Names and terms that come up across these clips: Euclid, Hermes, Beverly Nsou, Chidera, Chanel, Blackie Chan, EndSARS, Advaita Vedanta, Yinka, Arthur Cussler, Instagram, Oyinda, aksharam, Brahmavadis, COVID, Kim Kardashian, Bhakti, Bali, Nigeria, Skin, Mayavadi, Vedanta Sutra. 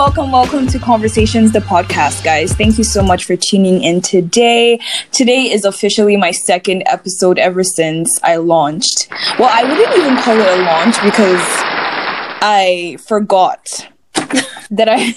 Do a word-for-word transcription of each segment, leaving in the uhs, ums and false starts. welcome, welcome to Conversations, the podcast, guys. Thank you so much for tuning in today. Today is officially my second episode ever since I launched. Well, I wouldn't even call it a launch because I forgot that I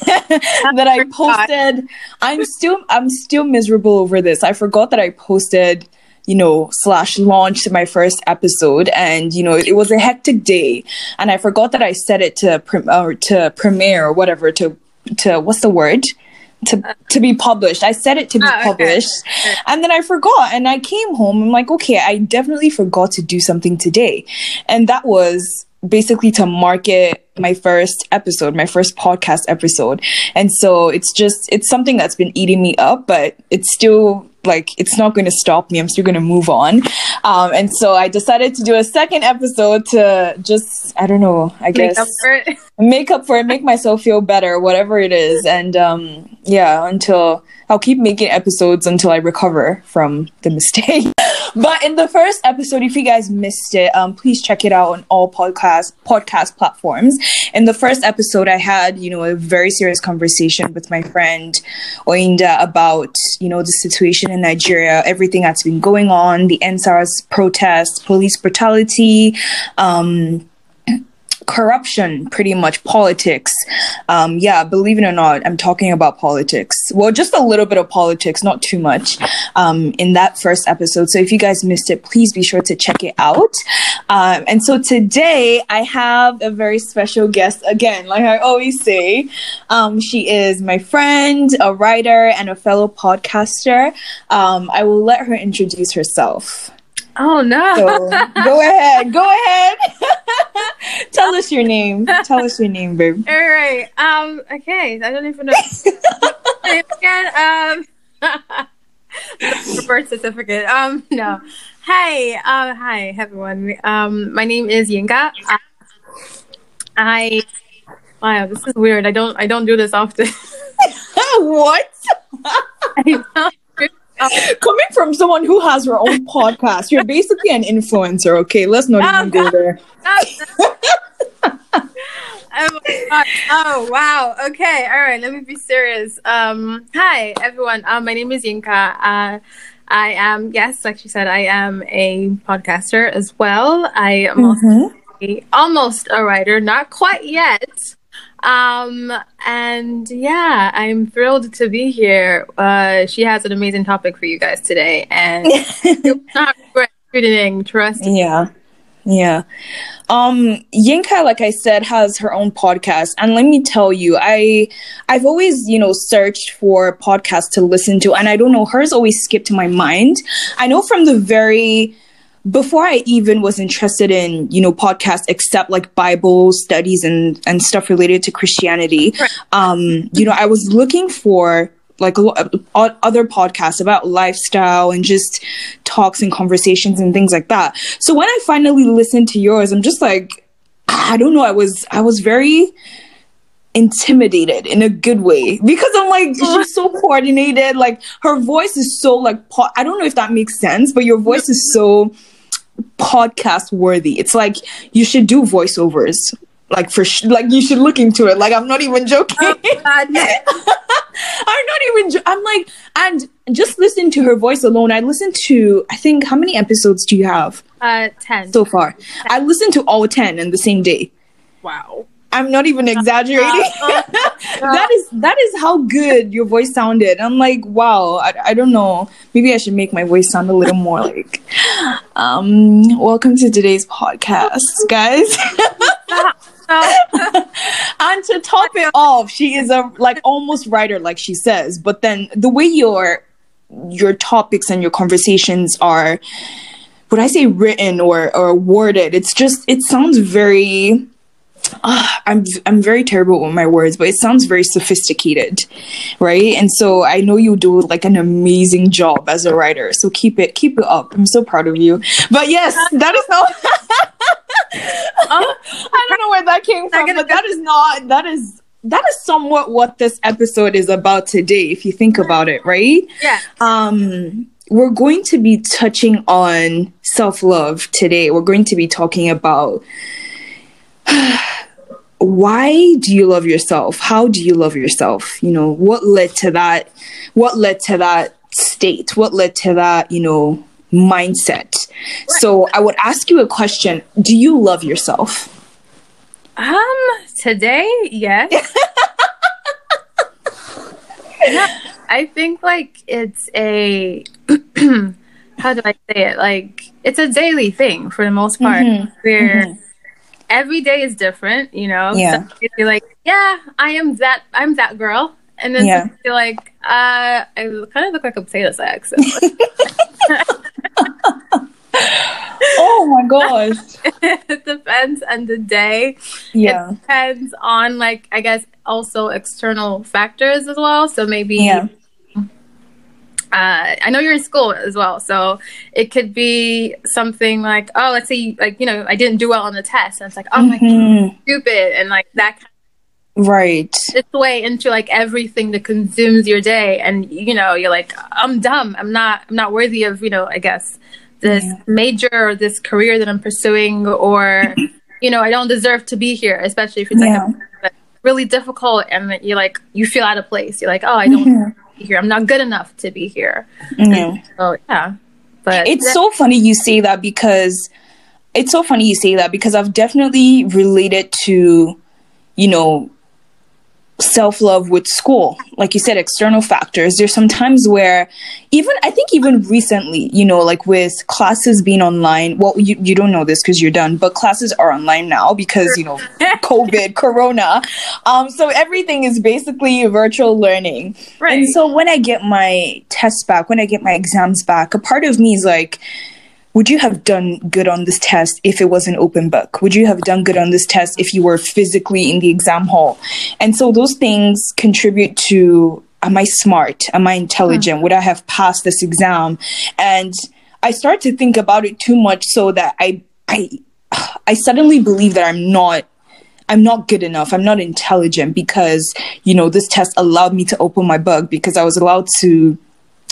that I posted. I'm still I'm still miserable over this. I forgot that I posted, you know, slash launched my first episode, and you know it was a hectic day, and I forgot that I set it to prim- or to premiere or whatever to to what's the word to to be published. I set it to be oh, published, okay. And then I forgot, and I came home. I'm like, okay, I definitely forgot to do something today, and that was basically to market my first episode, my first podcast episode. And so it's just, it's something that's been eating me up, but it's still like, it's not going to stop me. I'm still going to move on. Um, and so I decided to do a second episode to just, I don't know, I guess, make up for it, make, up for it, make myself feel better, whatever it is. And um, yeah, until I'll keep making episodes until I recover from the mistake. But in the first episode, if you guys missed it, um, please check it out on all podcast podcast platforms. In the first episode, I had, you know, a very serious conversation with my friend Oyinda about, you know, the situation in Nigeria, everything that's been going on, the EndSARS protests, police brutality, um, corruption, pretty much politics. Um, yeah, believe it or not, I'm talking about politics. Well, just a little bit of politics, not too much, um, in that first episode. So if you guys missed it, please be sure to check it out. Um, and so today I have a very special guest again, like I always say. Um, she is my friend, a writer, and a fellow podcaster. Um, I will let her introduce herself. Oh, no. So, go ahead. Go ahead. Tell us your name. Tell us your name, babe. All right. Um, okay. I don't even know. Again, um, birth certificate. Um, no. Hi. Uh, hi, everyone. Um, my name is Yinka. I, I. Wow, this is weird. I don't. I don't do this often. What? I don't. Coming from someone who has her own podcast, you're basically an influencer, okay? Let's not oh, even go there. Oh, oh, wow. Okay. All right. Let me be serious. Um, hi, everyone. Uh, my name is Yinka. Uh, I am, yes, like she said, I am a podcaster as well. I am mm-hmm. also a, almost a writer, not quite yet. Um, and yeah, I'm thrilled to be here. Uh, she has an amazing topic for you guys today, and you'll not regret tuning, trust me. Yeah. Yeah. Um, Yinka, like I said, has her own podcast. And let me tell you, I, I've always, you know, searched for podcasts to listen to, and I don't know, hers always skipped my mind. I know from the very, before I even was interested in, you know, podcasts, except like Bible studies and, and stuff related to Christianity, right. um, you know, I was looking for like lo- other podcasts about lifestyle and just talks and conversations and things like that. So when I finally listened to yours, I'm just like, I don't know. I was, I was very intimidated in a good way, because I'm like, she's so coordinated. Like her voice is so like, po- I don't know if that makes sense, but your voice is so podcast worthy. It's like you should do voiceovers, like for sh- like you should look into it. Like I'm not even joking. Oh, God, no. I'm not even jo- I'm like, and just listen to her voice alone. I listened to, I think, how many episodes do you have? Uh, ten so far. ten. I listened to all ten in the same day. Wow. I'm not even exaggerating. that is that is how good your voice sounded. I'm like, wow, I, I don't know. Maybe I should make my voice sound a little more like, um, welcome to today's podcast, guys. And to top it off, she is a like almost writer, like she says. But then the way your your topics and your conversations are, would I say written or or worded? It's just, it sounds very. Uh, I'm I'm very terrible with my words, but it sounds very sophisticated, right? And so I know you do like an amazing job as a writer. So keep it, keep it up. I'm so proud of you. But yes, that is not. Oh, I don't know where that came from, but that is not. That is that is somewhat what this episode is about today, if you think about it, right? Yeah. Um. We're going to be touching on self-love today. We're going to be talking about why do you love yourself? How do you love yourself? You know, what led to that? What led to that state? What led to that, you know, mindset? Right. So I would ask you a question. Do you love yourself? Um, today, yes. Yeah, I think like it's a, how do I say it? Like it's a daily thing for the most part, mm-hmm. where mm-hmm. every day is different, you know? Yeah. So you're like, yeah, I am that, I'm that girl. And then yeah. you're like, uh, I kind of look like a potato sack. So. Oh my gosh. It depends on the day. Yeah. It depends on like, I guess, also external factors as well. So maybe, yeah. uh, I know you're in school as well. So it could be something like, oh, let's say like, you know, I didn't do well on the test. And it's like, oh mm-hmm. my God, stupid. And like that kind of right. This way into like everything that consumes your day. And, you know, you're like, I'm dumb. I'm not, I'm not worthy of, you know, I guess this yeah. major or this career that I'm pursuing, or, you know, I don't deserve to be here, especially if it's yeah. like a, really difficult and you're like, you feel out of place. You're like, oh, I don't mm-hmm. be here. I'm not good enough to be here. Mm-hmm. So yeah, but it's that- so funny you say that because it's so funny you say that because I've definitely related to, you know, self-love with school, like you said, external factors. There's some times where even I think even recently, you know, like with classes being online, well, you, you don't know this because you're done, but classes are online now because, you know, COVID, corona, um so everything is basically virtual learning, right? And so when I get my tests back, when I get my exams back, a part of me is like, would you have done good on this test if it was an open book? Would you have done good on this test if you were physically in the exam hall? And so those things contribute to, am I smart? Am I intelligent? Mm-hmm. Would I have passed this exam? And I start to think about it too much so that I, I, I suddenly believe that I'm not I'm not good enough. I'm not intelligent because, you know, this test allowed me to open my book because I was allowed to,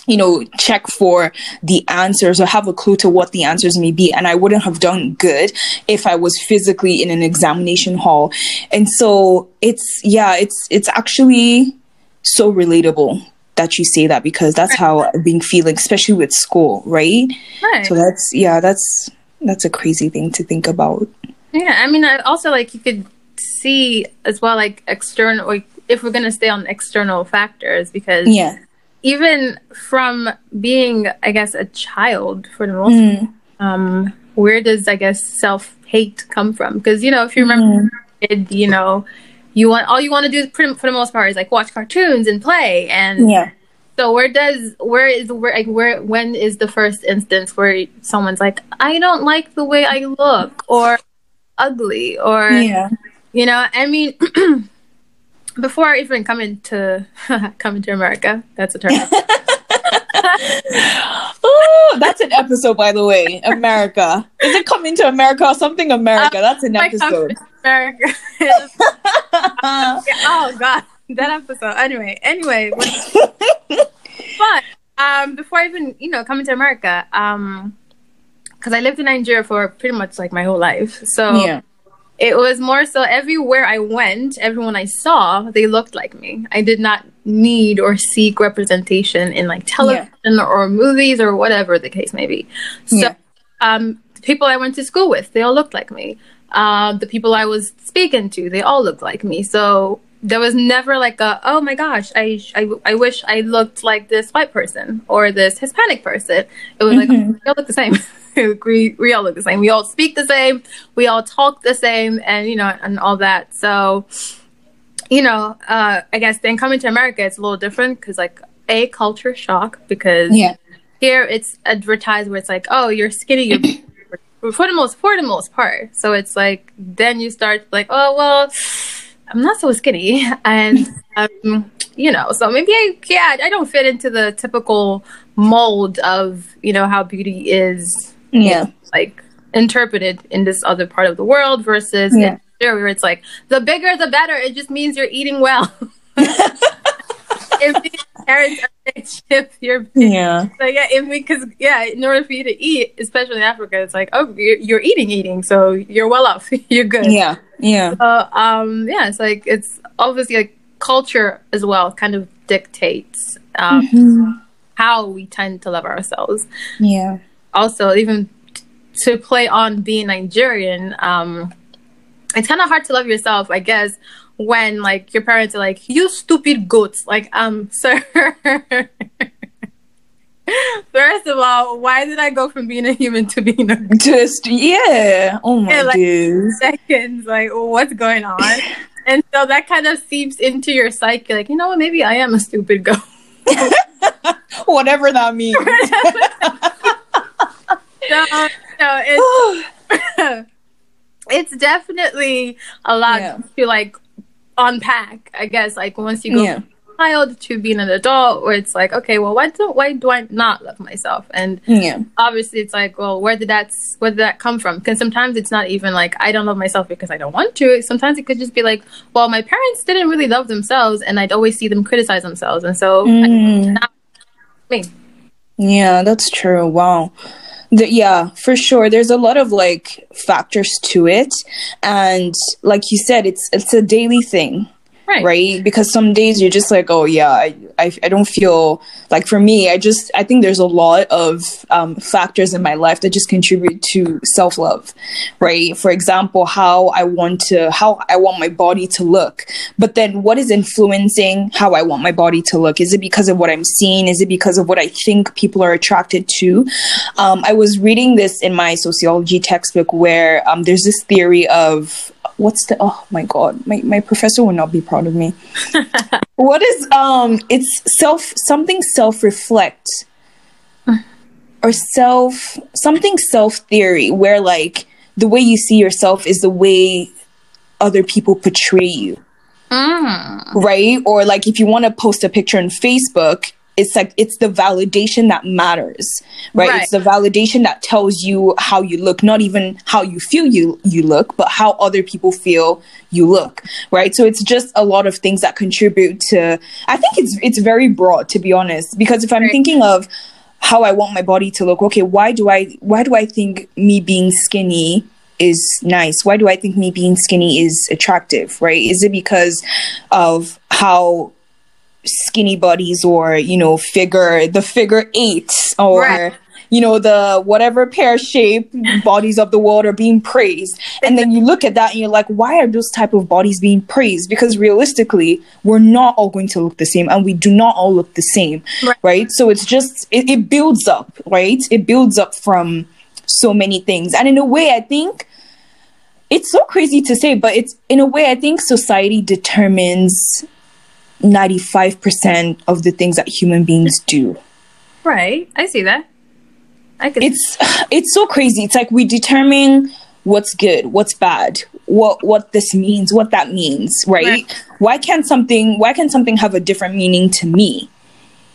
you know, check for the answers or have a clue to what the answers may be. And I wouldn't have done good if I was physically in an examination hall. And so it's, yeah, it's, it's actually so relatable that you say that because that's how I've been feeling, especially with school, right? Right. So that's, yeah, that's, that's a crazy thing to think about. Yeah. I mean, I also like, you could see as well, like external, or if we're going to stay on external factors, because yeah. even from being, I guess, a child for the most part, mm. um, where does, I guess, self-hate come from? Because, you know, if you remember, mm. you know, you want all you want to do is, for the most part, is like watch cartoons and play. And yeah. so where does, where is, where, like, where, when is the first instance where someone's like, I don't like the way I look, or ugly, or, yeah. you know, I mean... Before I even come into come into America, that's a term. Ooh, that's an episode, by the way. America, is it come into America or something? America, um, that's an episode. America. Oh God, that episode. Anyway, anyway. But um, before I even you know coming to America, um, because I lived in Nigeria for pretty much like my whole life, so. Yeah. It was more so everywhere I went, everyone I saw, they looked like me. I did not need or seek representation in like television yeah. or movies or whatever the case may be. So yeah. um, the people I went to school with, they all looked like me. Uh, the people I was speaking to, they all looked like me. So there was never like a, oh my gosh, I, I, I wish I looked like this white person or this Hispanic person. It was mm-hmm. like, oh, they all look the same. We, we all look the same. We all speak the same. We all talk the same, and you know, and all that. So, you know, uh, I guess then coming to America, it's a little different because, like, a culture shock. Because yeah. here it's advertised where it's like, oh, you're skinny. You're for the most for the most part. So it's like then you start like, oh well, I'm not so skinny, and um, you know, so maybe I yeah, I don't fit into the typical mold of you know how beauty is. Yeah, know, like interpreted in this other part of the world versus yeah. in Nigeria, where it's like the bigger the better. It just means you're eating well. It means parents chip your baby. Yeah. So yeah, if we, because yeah, in order for you to eat, especially in Africa, it's like, oh, you're, you're eating, eating, so you're well off, you're good. Yeah, yeah. So, um, yeah, it's like it's obviously like culture as well, kind of dictates um, mm-hmm. how we tend to love ourselves. Yeah. Also, even t- to play on being Nigerian, um, it's kind of hard to love yourself, I guess, when like your parents are like, you stupid goats, like um sir first of all, why did I go from being a human to being a goat? Just yeah oh my yeah, like, goodness seconds like what's going on? And so that kind of seeps into your psyche, like, you know what, maybe I am a stupid goat. Whatever that means. no, no, it's it's definitely a lot yeah. to like unpack, I guess, like once you go yeah. from a child to being an adult, where it's like, okay, well, why do why do I not love myself? And yeah. obviously it's like, well, where did that where did that come from? Because sometimes it's not even like I don't love myself because I don't want to. Sometimes it could just be like, well, my parents didn't really love themselves, and I'd always see them criticize themselves, and so mm. I, me. Yeah, that's true. Wow. The, yeah, for sure. There's a lot of like factors to it, and like you said, it's it's a daily thing, right? Right? Because some days you're just like, oh yeah, I, I I don't feel like for me. I just I think there's a lot of um, factors in my life that just contribute to self-love, right? For example, how I want to how I want my body to look, but then what is influencing how I want my body to look? Is it because of what I'm seeing? Is it because of what I think people are attracted to? Um, I was reading this in my sociology textbook where um, there's this theory of what's the oh my god my, my professor will not be proud of me. What is um it's self something self reflect or self something self theory where like the way you see yourself is the way other people portray you, mm. right? Or like if you want to post a picture on Facebook, it's like it's the validation that matters, right? Right? It's the validation that tells you how you look, not even how you feel you you look, but how other people feel you look, right? So it's just a lot of things that contribute to. I think it's it's very broad, to be honest, because if I'm right. thinking of how I want my body to look, okay, why do I why do I think me being skinny is nice? Why do I think me being skinny is attractive, right? Is it because of how skinny bodies, or you know, figure the figure eights, or right. you know, the whatever pear shape bodies of the world are being praised, and then you look at that and you're like, why are those type of bodies being praised? Because realistically, we're not all going to look the same, and we do not all look the same, right? Right? So it's just it, it builds up, right? It builds up from so many things, and in a way, I think it's so crazy to say, but it's in a way, I think society determines ninety-five percent of the things that human beings do. Right. I see that. I can It's it's so crazy. It's like we determine what's good, what's bad, what what this means, what that means, right? Right. Why can't something why can something have a different meaning to me?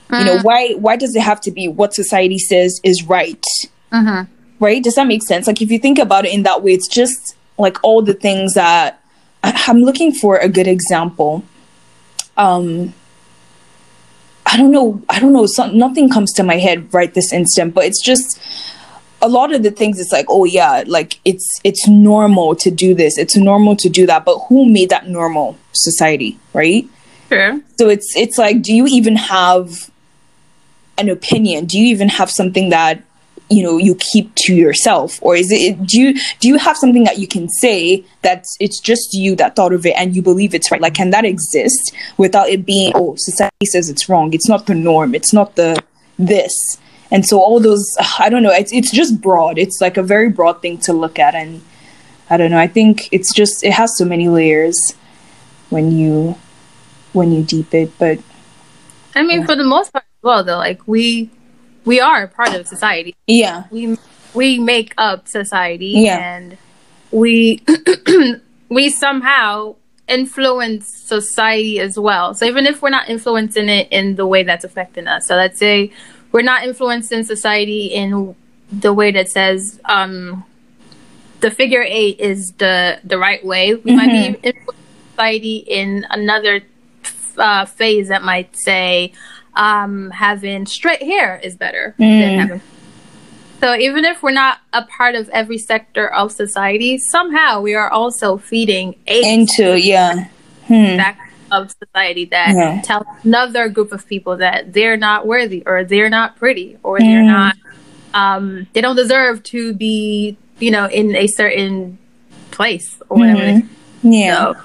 Mm. You know, why why does it have to be what society says is right? Uh-huh. Right? Does that make sense? Like if you think about it in that way, it's just like all the things that I, I'm looking for a good example. Um, I don't know. I don't know. Some, nothing comes to my head right this instant, but it's just a lot of the things. It's like, oh yeah, like it's it's normal to do this. It's normal to do that. But who made that normal? Society, right? Sure. So it's it's like, do you even have an opinion? Do you even have something that you know you keep to yourself, or is it do you do you have something that you can say that it's just you that thought of it and you believe it's right? Like, can that exist without it being, oh, society says it's wrong, it's not the norm, it's not the this? And so all those, I don't know, it's it's just broad. It's like a very broad thing to look at, and I don't know, I think it's just it has so many layers when you when you deep it. But I mean, yeah. for the most part as well though, like we We are a part of society. Yeah. We we make up society, yeah. and we we somehow influence society as well. So even if we're not influencing it in the way that's affecting us. So let's say we're not influencing society in the way that says um, the figure eight is the, the right way. We mm-hmm. might be influencing society in another uh, phase that might say um, having straight hair is better mm. than having. So even if we're not a part of every sector of society, somehow we are also feeding into yeah hmm. that of society that yeah. tells another group of people that they're not worthy, or they're not pretty, or mm. they're not um, they don't deserve to be, you know, in a certain place or whatever. Mm-hmm. Yeah. So,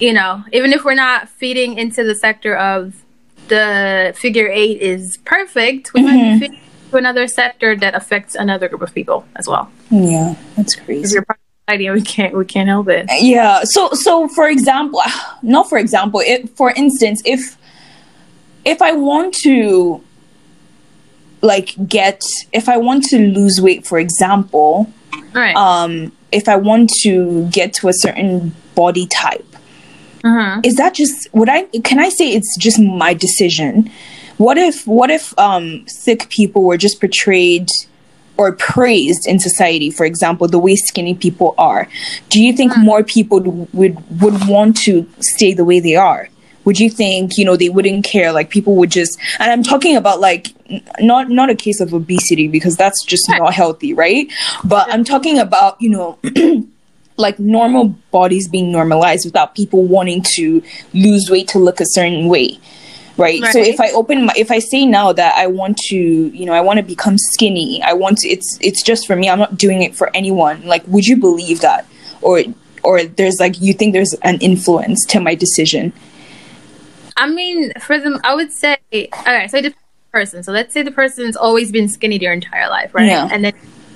you know, even if we're not feeding into the sector of the figure eight is perfect, we mm-hmm. might be feeding to another sector that affects another group of people as well. Yeah, that's crazy. If you're part of society, we can't we can't help it. Yeah. So so for example, not for example, it, for instance, if if I want to like get if I want to lose weight, for example, right. um, if I want to get to a certain body type. Uh-huh. Is that just would I can I say it's just my decision? What if what if um, thick people were just portrayed or praised in society? For example, the way skinny people are. Do you think uh-huh. more people would would want to stay the way they are? Would you think, you know, they wouldn't care? Like people would just, and I'm talking about like not not a case of obesity, because that's just yeah. not healthy, right? But yeah. I'm talking about, you know. Like normal bodies being normalized without people wanting to lose weight to look a certain way, right? Right. So if I open my, if I say now that I want to, you know, I want to become skinny, I want to, it's it's just for me, I'm not doing it for anyone. Like, would you believe that? Or or there's like, you think there's an influence to my decision? I mean, for them, I would say, okay, so it depends on the person. So let's say the person's always been skinny their entire life, right? Yeah. And then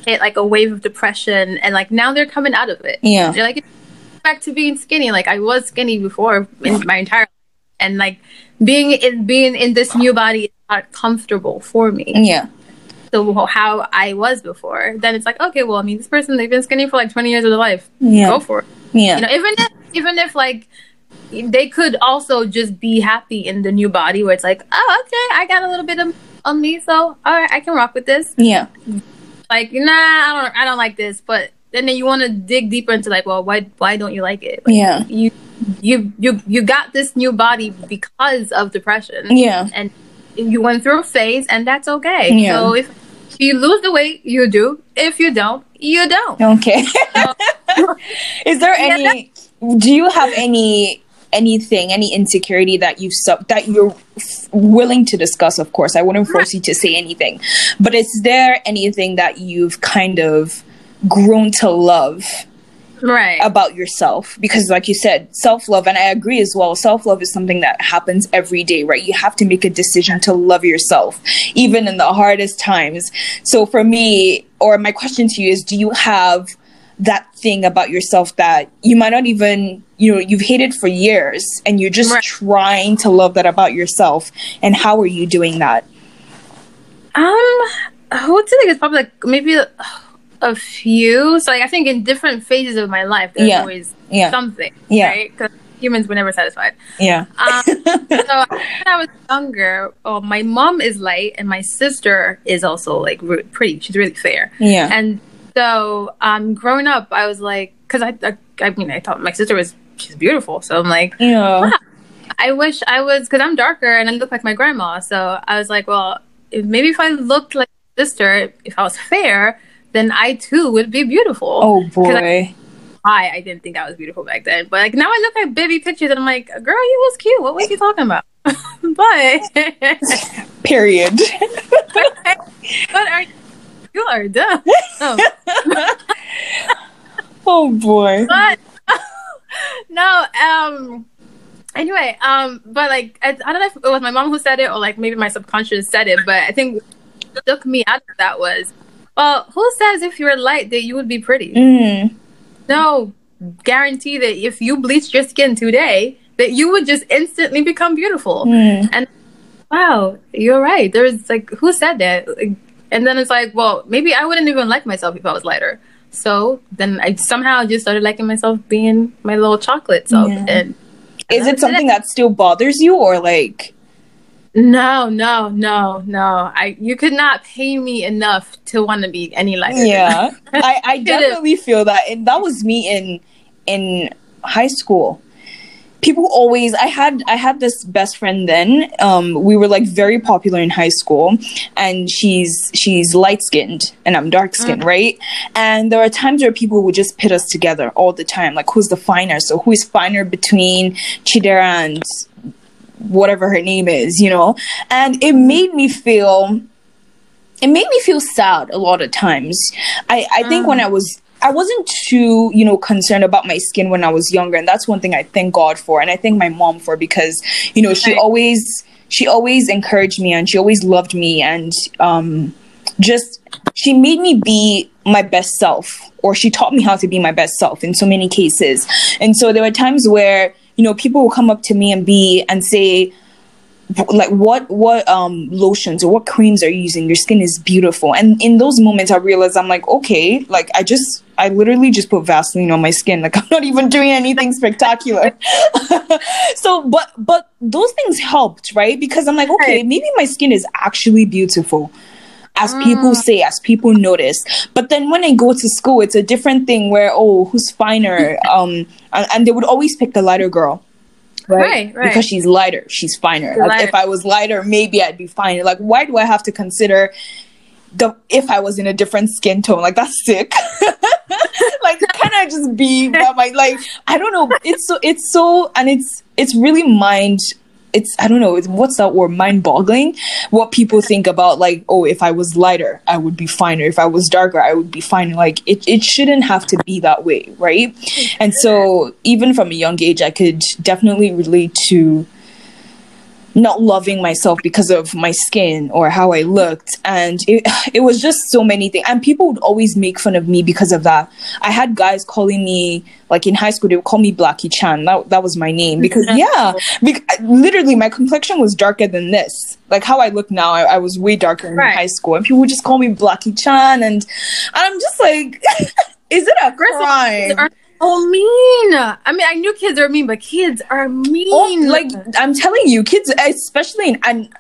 hit like a wave of depression, and like now they're coming out of it. Yeah, they're like back to being skinny. Like I was skinny before in my entire life, and like being in being in this new body is not comfortable for me. Yeah. So how I was before, then it's like, okay, well, I mean, this person, they've been skinny for like twenty years of their life. Yeah. Go for it. Yeah. You know, even if even if like they could also just be happy in the new body where it's like, oh, okay, I got a little bit of on me, so all right, I can rock with this. Yeah. Like, nah, I don't, I don't like this. But then, then you want to dig deeper into like, well, why, why don't you like it? Like, yeah, you, you, you, you got this new body because of depression. Yeah, and you went through a phase, and that's okay. Yeah. So if you lose the weight, you do. If you don't, you don't. Okay. So, is there any? Do you have any? Anything, any insecurity that you sub that you're f- willing to discuss? Of course, I wouldn't force you to say anything, but is there anything that you've kind of grown to love, right, about yourself? Because, like you said, self-love, and I agree as well. Self-love is something that happens every day, right? You have to make a decision to love yourself, even in the hardest times. So, for me, or my question to you is: do you have that thing about yourself that you might not even, you know, you've hated for years, and you're just right. trying to love that about yourself? And how are you doing that? Um, I would say like it's probably like maybe a, a few. So like I think in different phases of my life, there's yeah. always yeah. something, yeah. right? Because humans were never satisfied. Yeah. Um, so when I was younger, oh, my mom is light, and my sister is also like re- pretty. She's really fair. Yeah. And so um, growing up, I was like, because I, I, I mean, I thought my sister was, she's beautiful. So I'm like, yeah. wow, I wish I was, because I'm darker and I look like my grandma. So I was like, well, if, maybe if I looked like my sister, if I was fair, then I too would be beautiful. Oh boy. I, I didn't think that was beautiful back then. But like now I look at baby pictures and I'm like, girl, you was cute. What was you talking about? But. Period. But are you? You are dumb. Oh. Oh boy. But no, um anyway, um but like I, I don't know if it was my mom who said it, or like maybe my subconscious said it, but I think what took me out of that was, well, who says if you're light that you would be pretty? Mm. No guarantee that if you bleached your skin today that you would just instantly become beautiful. Mm. And wow, you're right. There's like, who said that? Like, and then it's like, well, maybe I wouldn't even like myself if I was lighter. So then I somehow just started liking myself being my little chocolate self. Yeah. And is it something that still bothers you, or like? No, no, no, no. I you could not pay me enough to want to be any lighter. Yeah, I, I definitely feel that. And that was me in in high school. people always, I had I had this best friend then. Um, we were like very popular in high school, and she's she's light skinned and I'm dark skinned, mm. right? And there are times where people would just pit us together all the time, like who's the finer? So who is finer between Chidera and whatever her name is, you know? And it made me feel, it made me feel sad a lot of times. I I mm. think when I was. I wasn't too, you know, concerned about my skin when I was younger, and that's one thing I thank God for, and I thank my mom for, because, you know, she always she always encouraged me and she always loved me, and um, just she made me be my best self, or she taught me how to be my best self in so many cases. And so there were times where, you know, people would come up to me and be and say, like, what what um lotions or what creams are you using? Your skin is beautiful. And in those moments I realized, I'm like, okay, like I just I literally just put Vaseline on my skin, like I'm not even doing anything spectacular. So but but those things helped, right? Because I'm like, okay, maybe my skin is actually beautiful, as people say, as people notice. But then when I go to school, it's a different thing where, oh, who's finer? um and, and they would always pick the lighter girl. Right? Right, right, because she's lighter, she's finer. Lighter. If I was lighter, maybe I'd be finer. Like, why do I have to consider the if I was in a different skin tone? Like, that's sick. Like, can I just be that? My, like, I don't know. It's so, it's so, and it's it's really mind. It's I don't know. It's, what's that word? Mind-boggling. What people think about, like, oh, if I was lighter, I would be finer. If I was darker, I would be finer. Like, it it shouldn't have to be that way, right? And so, even from a young age, I could definitely relate to not loving myself because of my skin or how I looked, and it it was just so many things. And people would always make fun of me because of that. I had guys calling me, like in high school, they would call me Blackie Chan. That that was my name because yeah, because literally my complexion was darker than this. Like how I look now, I, I was way darker in right. high school, and people would just call me Blackie Chan, and, and I'm just like, is it a crime? Oh, mean. I mean, I knew kids are mean, but kids are mean. Oh, like, I'm telling you, kids, especially, in, and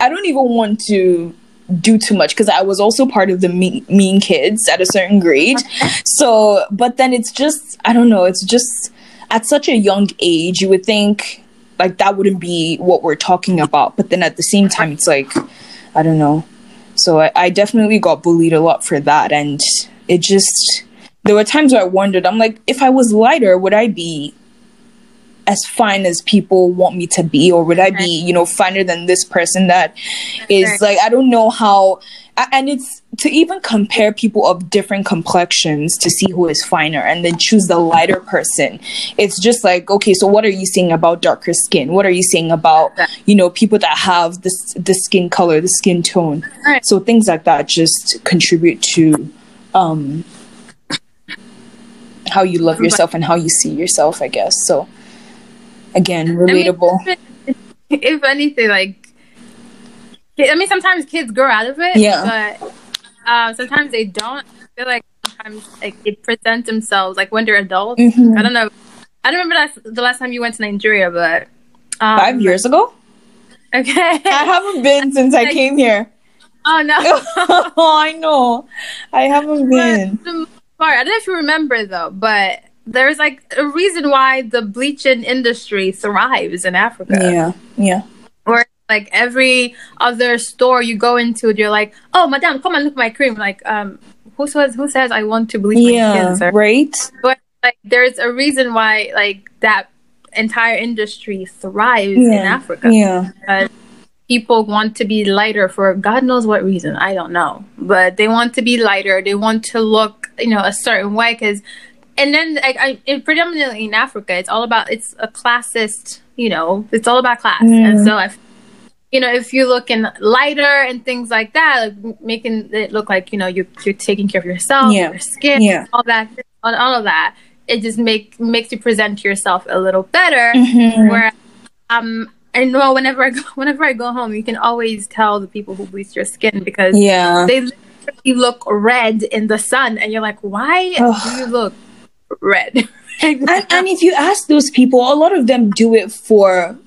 I don't even want to do too much because I was also part of the mean, mean kids at a certain grade. So, but then it's just, I don't know, it's just at such a young age, you would think like that wouldn't be what we're talking about. But then at the same time, it's like, I don't know. So I, I definitely got bullied a lot for that. And it just... there were times where I wondered, I'm like, if I was lighter, would I be as fine as people want me to be? Or would I be, you know, finer than this person that is like, I don't know how. And it's to even compare people of different complexions to see who is finer and then choose the lighter person. It's just like, okay, so what are you saying about darker skin? What are you saying about, you know, people that have this, the skin color, the skin tone? Right. So things like that just contribute to... Um, how you love yourself and how you see yourself, I guess. So again, relatable. I mean, if, it, if anything, like, I mean, sometimes kids grow out of it, yeah, but uh, sometimes they don't. I feel like sometimes, like, they present themselves like when they're adults. Mm-hmm. I don't know. I don't remember that, the last time you went to Nigeria, but um, five years ago. Okay, I haven't been since I came here. Oh no! Oh, I know. I haven't been. But, I don't know if you remember though, but there's like a reason why the bleaching industry thrives in Africa. Yeah, yeah. Or like every other store you go into, you're like, "Oh, madam, come and look at my cream." Like, um, who says who says I want to bleach yeah, my skin? Yeah, right. But like, there's a reason why like that entire industry thrives yeah, in Africa. Yeah. Because people want to be lighter for God knows what reason. I don't know. But they want to be lighter. They want to look, you know, a certain way. Because, and then, like, I, it, predominantly in Africa, it's all about, it's a classist, you know, it's all about class. Mm. And so, if, you know, if you look in lighter and things like that, like, making it look like, you know, you're, you're taking care of yourself, yeah, your skin, yeah, all that, all, all of that, it just make, makes you present yourself a little better. Mm-hmm. Whereas, um, I know whenever I go, whenever I go home, you can always tell the people who bleach your skin because yeah, they literally look red in the sun, and you're like, why do you look red? and, and if you ask those people, a lot of them do it for,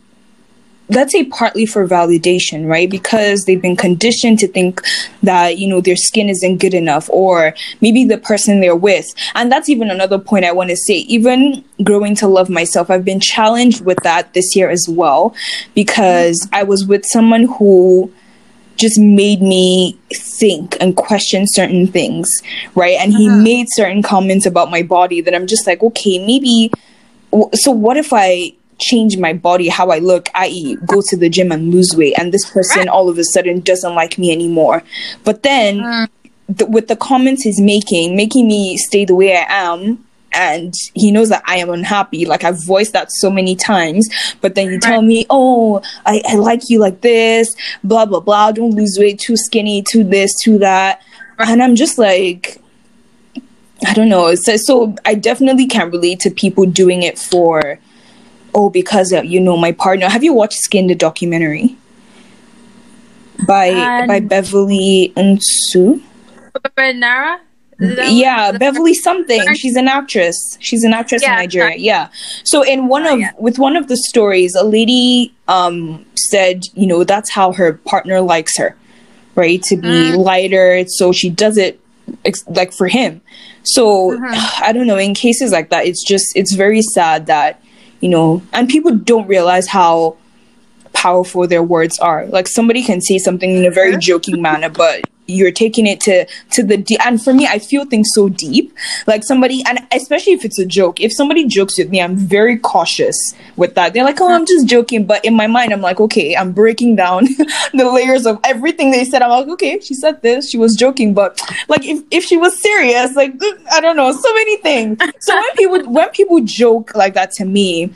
let's say, partly for validation, right? Because they've been conditioned to think that, you know, their skin isn't good enough, or maybe the person they're with. And that's even another point I want to say. Even growing to love myself, I've been challenged with that this year as well, because I was with someone who just made me think and question certain things, right? And he uh-huh. made certain comments about my body that I'm just like, okay, maybe, so what if I change my body, how I look, that is go to the gym and lose weight, and this person all of a sudden doesn't like me anymore? But then uh-huh. th- with the comments he's making, making me stay the way I am, and he knows that I am unhappy, like I've voiced that so many times, but then you tell me, oh, I, I like you like this, blah blah blah, don't lose weight, too skinny, too this, too that, and I'm just like, I don't know. So, so I definitely can't relate to people doing it for, oh, because uh, you know, my partner. Have you watched Skin, the documentary by um, by Beverly Nsou? Nara? Yeah, Beverly something. She's an actress. She's an actress yeah, in Nigeria. Yeah. So in one of yeah. with one of the stories, a lady um said, you know, that's how her partner likes her, right? To be mm. lighter. So she does it ex- like for him. So uh-huh. I don't know. In cases like that, it's just it's very sad that, you know, and people don't realize how powerful their words are. Like somebody can say something in a very joking manner, but you're taking it to to the de- and for me, I feel things so deep. Like somebody, and especially if it's a joke, if somebody jokes with me, I'm very cautious with that. They're like, oh, I'm just joking, but in my mind I'm like, okay, I'm breaking down the layers of everything they said. I'm like, okay, she said this, she was joking, but like if, if she was serious, like I don't know, so many things. So when people when people joke like that to me,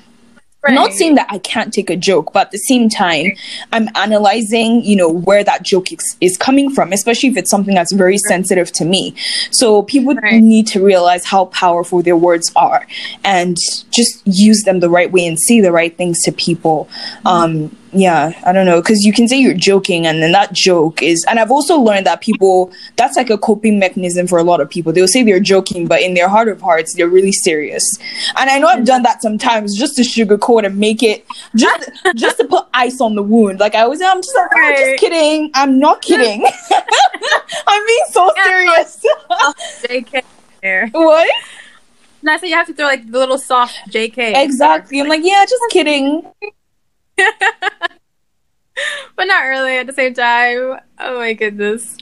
right. Not saying that I can't take a joke, but at the same time, I'm analyzing, you know, where that joke is, is coming from, especially if it's something that's very sensitive to me. So people right. need to realize how powerful their words are and just use them the right way and say the right things to people. Mm-hmm. Um, yeah, I don't know, because you can say you're joking and then that joke is, and I've also learned that people, that's like a coping mechanism for a lot of people. They'll say they're joking, but in their heart of hearts, they're really serious. And I know I've done that sometimes just to sugarcoat and make it just just to put ice on the wound. Like I always, I'm just like, I'm just kidding. I'm not kidding. I'm being so yeah, serious. J K there. What? And I said you have to throw like the little soft J K. Exactly. There. I'm like, yeah, just kidding. But not really at the same time. Oh my goodness.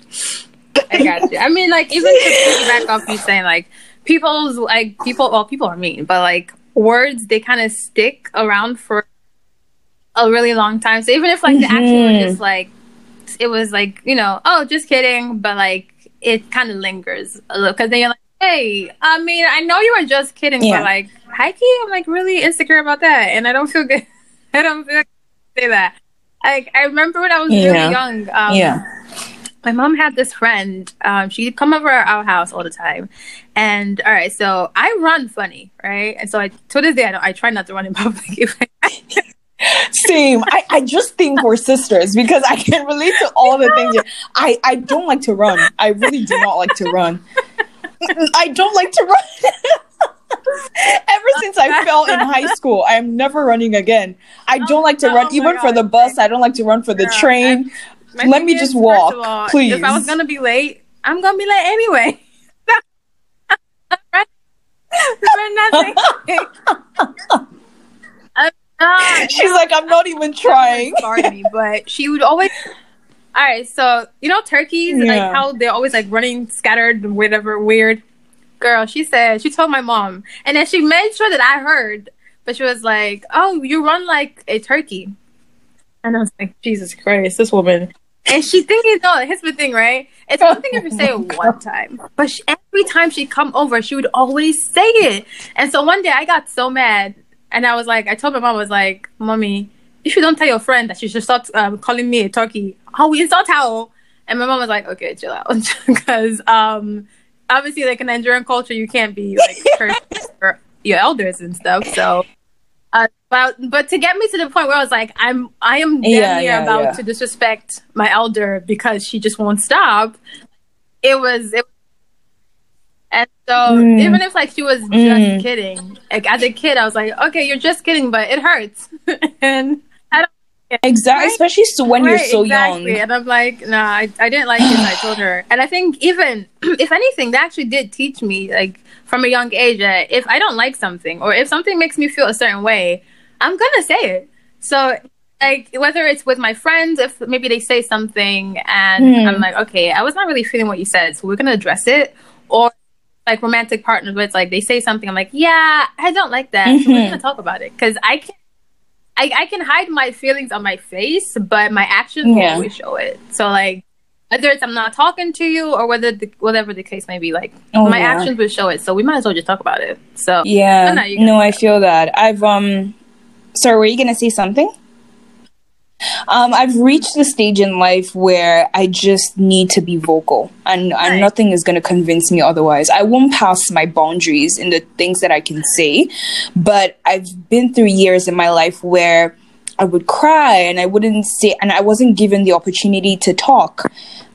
I got you. I mean, like even to back off you saying like people's like people. Well, people are mean, but like. Words, they kind of stick around for a really long time. So even if like mm-hmm. the action was just like it was like, you know, oh, just kidding, but like it kind of lingers a little because then you're like, hey, I mean, I know you were just kidding, yeah. but like, hikey, I'm like really insecure about that, and I don't feel good. I don't feel like I can say that. Like I remember when I was yeah. really young. Um, yeah. My mom had this friend. Um, she'd come over our house all the time. And all right, so I run funny, right? And so I, to this day, I, don't, I try not to run in public. If I- Same. I, I just think we're sisters because I can relate to all the things. Here. I, I don't like to run. I really do not like to run. I don't like to run. Ever since I fell in high school, I am never running again. I don't oh, like to no, run. Oh Even God. For the bus, I don't like to run for the yeah, train. I'm- My Let me is, just walk, all, please. If I was going to be late, I'm going to be late anyway. I'm not, She's I'm like, I'm not even trying. Sorry, me, but she would always... All right, so, you know turkeys? Yeah. Like how they're always like running, scattered, whatever, weird. Girl, she said, she told my mom. And then she made sure that I heard. But she was like, oh, you run like a turkey. And I was like, Jesus Christ, this woman. And she thinking, no, here's the thing, right? It's one thing if you say it one time, but she, every time she come over, she would always say it. And so one day I got so mad, and I was like, I told my mom, I was like, Mommy, if you don't tell your friend that she should start um, calling me a turkey, I will insult her. And my mom was like, okay, chill out, because um, obviously, like in Nigerian culture, you can't be like cursing for your elders and stuff. So. Uh, but but to get me to the point where I was like, I'm I am damn yeah, near yeah, about yeah. to disrespect my elder because she just won't stop. It was, it was and so mm. even if like she was just mm. kidding, like as a kid I was like, okay, you're just kidding, but it hurts, and I don't Exactly, right? Especially so when right, you're so exactly. young. And I'm like, no, I, I didn't like it. I told her. And I think even, if anything, that actually did teach me, like, from a young age that if I don't like something or if something makes me feel a certain way, I'm going to say it. So, like, whether it's with my friends, if maybe they say something and mm. I'm like, okay, I was not really feeling what you said, so we're going to address it. Or, like, romantic partners where it's like they say something, I'm like, yeah, I don't like that. Mm-hmm. So we're going to talk about it. Because I can't. I, I can hide my feelings on my face, but my actions yeah. will always show it. So, like, whether it's I'm not talking to you or whether the, whatever the case may be, like, oh, my yeah. actions will show it. So we might as well just talk about it. So yeah, I no, I feel that. I've um, sorry, were you gonna say something? Um, I've reached the stage in life where I just need to be vocal, and, and nothing is going to convince me otherwise. I won't pass my boundaries in the things that I can say, but I've been through years in my life where I would cry and I wouldn't say, and I wasn't given the opportunity to talk,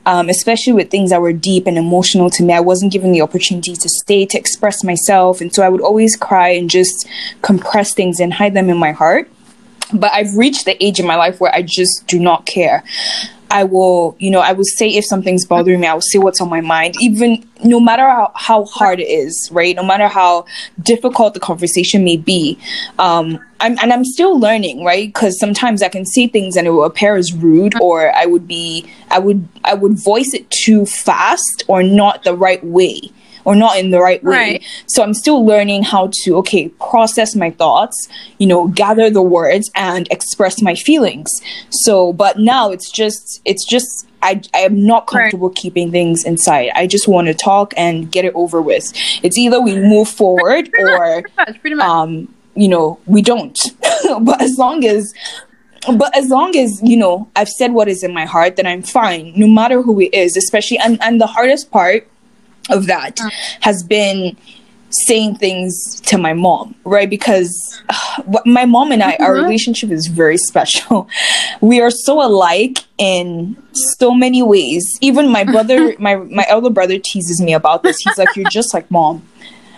um, especially with things that were deep and emotional to me. I wasn't given the opportunity to stay, to express myself. And so I would always cry and just compress things and hide them in my heart. But I've reached the age in my life where I just do not care. I will, you know, I will say if something's bothering me, I will say what's on my mind, even no matter how, how hard it is, right? No matter how difficult the conversation may be. Um, I'm, and I'm still learning, right? Because sometimes I can say things and it will appear as rude, or I would be, I would, I would voice it too fast or not the right way. Or not in the right way. Right. So I'm still learning how to, okay, process my thoughts, you know, gather the words and express my feelings. So, but now it's just, it's just, I, I am not comfortable right. keeping things inside. I just want to talk and get it over with. It's either we move forward pretty or, much, pretty much, pretty much. um, you know, we don't. But as long as... But as long as, you know, I've said what is in my heart, then I'm fine, no matter who it is, especially, and, and the hardest part of that has been saying things to my mom, right? Because uh, my mom and I, mm-hmm. our relationship is very special. We are so alike in so many ways. Even my brother, my my elder brother teases me about this. He's like, "You're just like mom."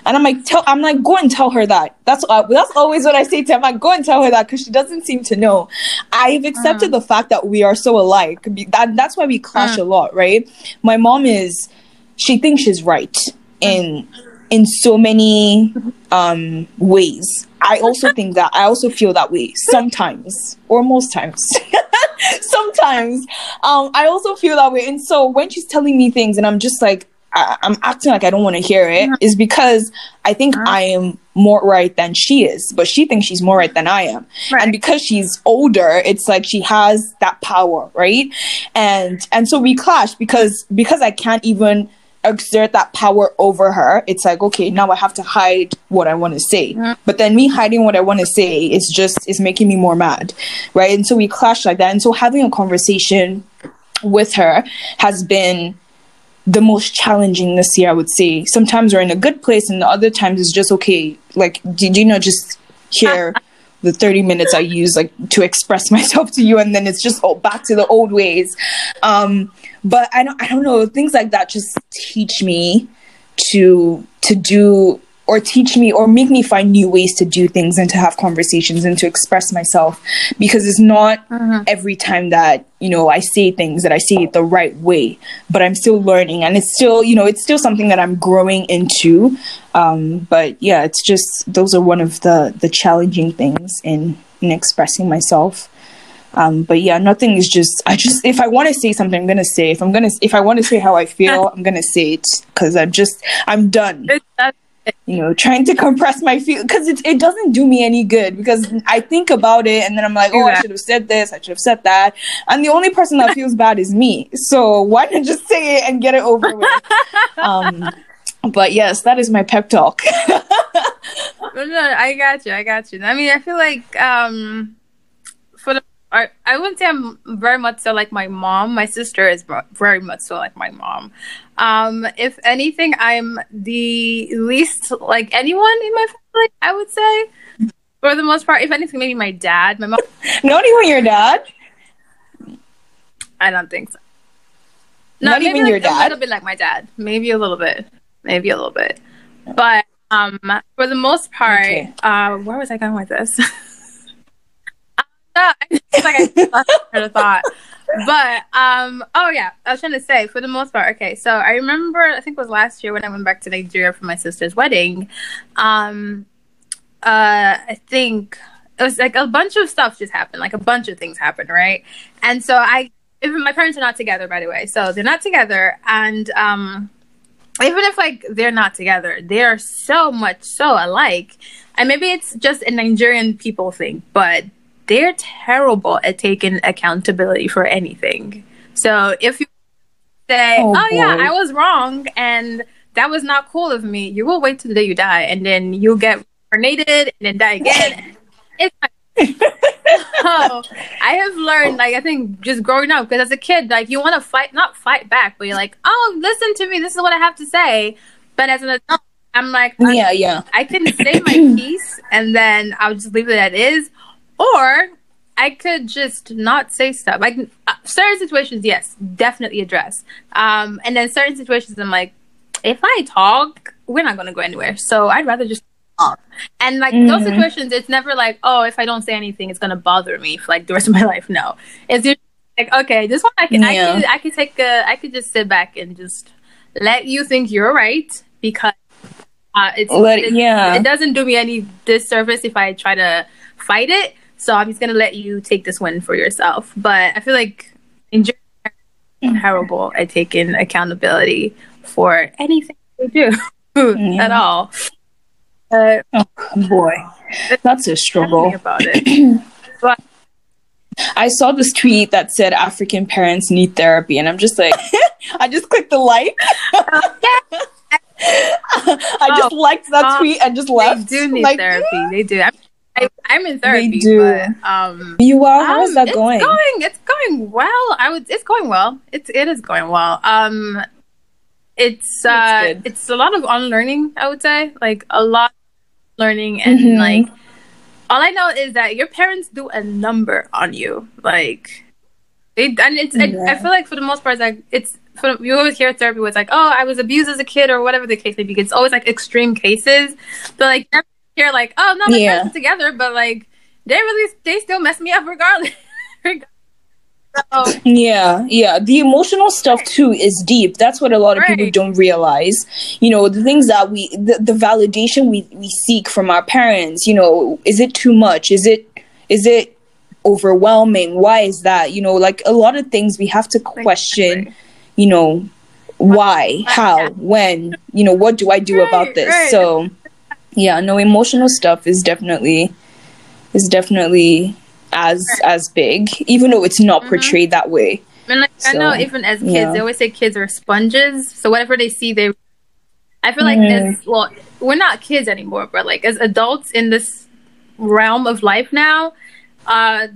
And I'm like, tell, I'm like, go and tell her that. That's uh, that's always what I say to him. I'm like, go and tell her that, because she doesn't seem to know. I've accepted uh-huh. the fact that we are so alike. That, that's why we clash uh-huh. a lot, right? My mom is... She thinks she's right in in so many um, ways. I also think that. I also feel that way sometimes, or most times. Sometimes. Um, I also feel that way. And so when she's telling me things and I'm just like, I, I'm acting like I don't want to hear it, is because I think I am more right than she is. But she thinks she's more right than I am. Right. And because she's older, it's like she has that power, right? And and so we clash because because I can't even... exert that power over her. It's like, okay, now I have to hide what I want to say, but then me hiding what I want to say is just is making me more mad, right? And so we clash like that. And so having a conversation with her has been the most challenging this year, I would say. Sometimes we're in a good place, and the other times it's just, okay, like, did you not just hear the thirty minutes I use, like, to express myself to you? And then it's just, oh, back to the old ways. Um, but I don't, I don't know, things like that just teach me to, to do, or teach me, or make me find new ways to do things and to have conversations and to express myself, because it's not uh-huh. every time that, you know, I say things that I say it the right way, but I'm still learning, and it's still, you know, it's still something that I'm growing into. Um, but yeah, it's just, those are one of the, the challenging things in, in expressing myself. Um, but yeah, nothing is just, I just, if I want to say something, I'm going to say, if I'm going to, if I want to say how I feel, I'm going to say it, because I'm just, I'm done. You know, trying to compress my feelings, because it, it doesn't do me any good, because I think about it and then I'm like, oh, I should have said this, I should have said that, and the only person that feels bad is me. So why not just say it and get it over with? Um, but yes, that is my pep talk. No, I got you, I got you. I mean, I feel like um, for the I, I wouldn't say I'm very much so like my mom. My sister is very much so like my mom. Um, if anything, I'm the least like anyone in my family, I would say. For the most part, if anything, maybe my dad, my mom. Not even your dad? I don't think so. No, Not maybe even like your dad? A little bit like my dad. Maybe a little bit. Maybe a little bit. But um, for the most part, okay. uh, where was I going with this? up. It's like I had a thought. But, um, oh yeah, I was trying to say, for the most part, okay, so I remember, I think it was last year when I went back to Nigeria for my sister's wedding, um, uh, I think it was like a bunch of stuff just happened, like a bunch of things happened, right? And so I, even my parents are not together, by the way, so they're not together, and um, even if, like, they're not together, they are so much so alike, and maybe it's just a Nigerian people thing, but they're terrible at taking accountability for anything. So if you say, oh, oh yeah, I was wrong and that was not cool of me, you will wait till the day you die and then you'll get reincarnated and then die again. It's like, oh, I have learned, like, I think just growing up, because as a kid, like, you want to fight, not fight back, but you're like, oh, listen to me, this is what I have to say. But as an adult, I'm like, oh, yeah, yeah, I can say my piece and then I'll just leave it as is. Or I could just not say stuff. Like, uh, certain situations, yes, definitely address. Um, and then certain situations, I'm like, if I talk, we're not going to go anywhere. So I'd rather just talk. And, like, mm-hmm. those situations, it's never like, oh, if I don't say anything, it's going to bother me for, like, the rest of my life. No. It's just like, okay, this one, I can, yeah. I can, I can take a, I could just sit back and just let you think you're right, because uh, it's, but, it, yeah. it doesn't do me any disservice if I try to fight it. So I'm just going to let you take this win for yourself. But I feel like Nigerians are terrible at taking accountability for anything they do yeah. at all. Uh, oh, boy. That's a struggle. About it. But I saw this tweet that said African parents need therapy. And I'm just like, I just clicked the like. Okay. I just oh, liked that oh, tweet and just left. They do need like, therapy. Yeah. They do. I'm I, I'm in therapy. They do. But, um, you are. How um, is that it's going? going? It's going well. I would. It's going well. It's. It is going well. Um, it's. Uh, it's a lot of unlearning, I would say, like a lot of learning, and mm-hmm. like all I know is that your parents do a number on you, like they. And it's. Yeah. It, I feel like for the most part, it's like it's. For, you always hear therapy was like, oh, I was abused as a kid, or whatever the case may be. It's always like extreme cases, but like. You're like, oh no, my yeah. parents are together, but like they really they still mess me up regardless. so, yeah, yeah. The emotional stuff too is deep. That's what a lot of right. people don't realize. You know, the things that we the, the validation we, we seek from our parents, you know, is it too much? Is it is it overwhelming? Why is that? You know, like a lot of things we have to question, exactly. you know, why, how, yeah. when, you know, what do I do right, about this? Right. So yeah, no, emotional stuff is definitely is definitely as as big, even though it's not portrayed mm-hmm. that way. And like, so, I know even as kids, yeah. they always say kids are sponges. So whatever they see, they. I feel like mm. as well, we're not kids anymore, but like as adults in this realm of life now, uh,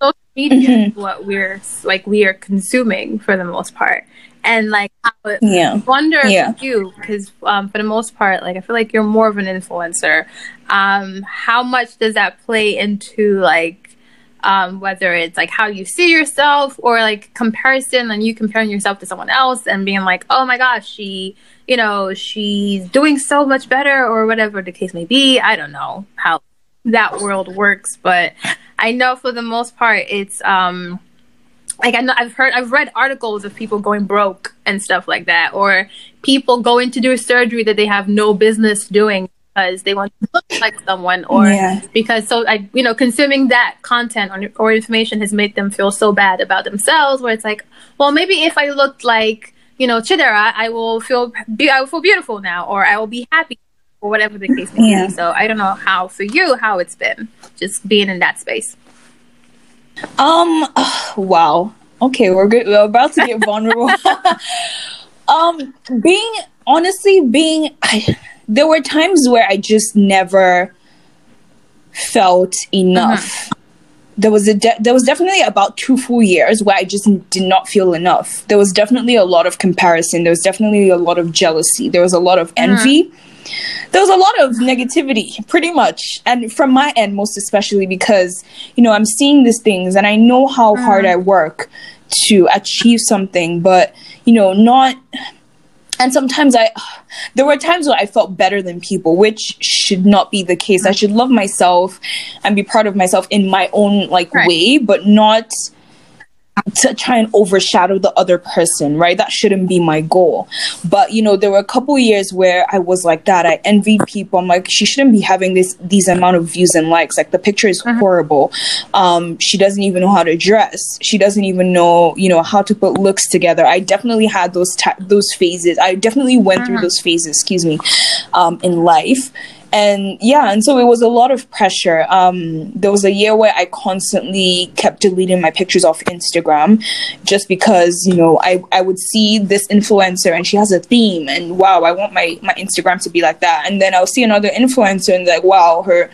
social media mm-hmm. is what we're like we are consuming for the most part. And like I would yeah. wonder yeah. if you, because um, for the most part, like I feel like you're more of an influencer. Um, how much does that play into like um, whether it's like how you see yourself or like comparison and you comparing yourself to someone else and being like, oh my gosh, she, you know, she's doing so much better or whatever the case may be. I don't know how that world works, but I know for the most part, it's. Um, Like I know, I've heard, I've read articles of people going broke and stuff like that, or people going to do surgery that they have no business doing because they want to look like someone, or yeah. because so I, you know, consuming that content or, or information has made them feel so bad about themselves. Where it's like, well, maybe if I looked like, you know, Chidera, I will feel, be- I will feel beautiful now, or I will be happy, or whatever the case may yeah. be. So I don't know how for you how it's been just being in that space. Um, oh, wow. Okay, we're good. We're about to get vulnerable. um, being, honestly, being, I, there were times where I just never felt enough. Uh-huh. There was a, de- there was definitely about two full years where I just did not feel enough. There was definitely a lot of comparison. There was definitely a lot of jealousy. There was a lot of envy. Uh-huh. There was a lot of negativity, pretty much. And from my end, most especially because, you know, I'm seeing these things and I know how mm-hmm. hard I work to achieve something. But, you know, not... And sometimes I, there were times when I felt better than people, which should not be the case. I should love myself and be proud of myself in my own like right. way, but not to try and overshadow the other person, right? That shouldn't be my goal. But, you know, there were a couple years where I was like that. I envied people. I'm like, she shouldn't be having this these amount of views and likes. Like, the picture is uh-huh. horrible. Um, she doesn't even know how to dress. She doesn't even know, you know, how to put looks together. I definitely had those ta- those phases. I definitely went uh-huh. through those phases, excuse me, um, in life. And yeah, and so it was a lot of pressure. Um, there was a year where I constantly kept deleting my pictures off Instagram just because, you know, I, I would see this influencer and she has a theme and wow, I want my, my Instagram to be like that. And then I'll see another influencer and like, wow, her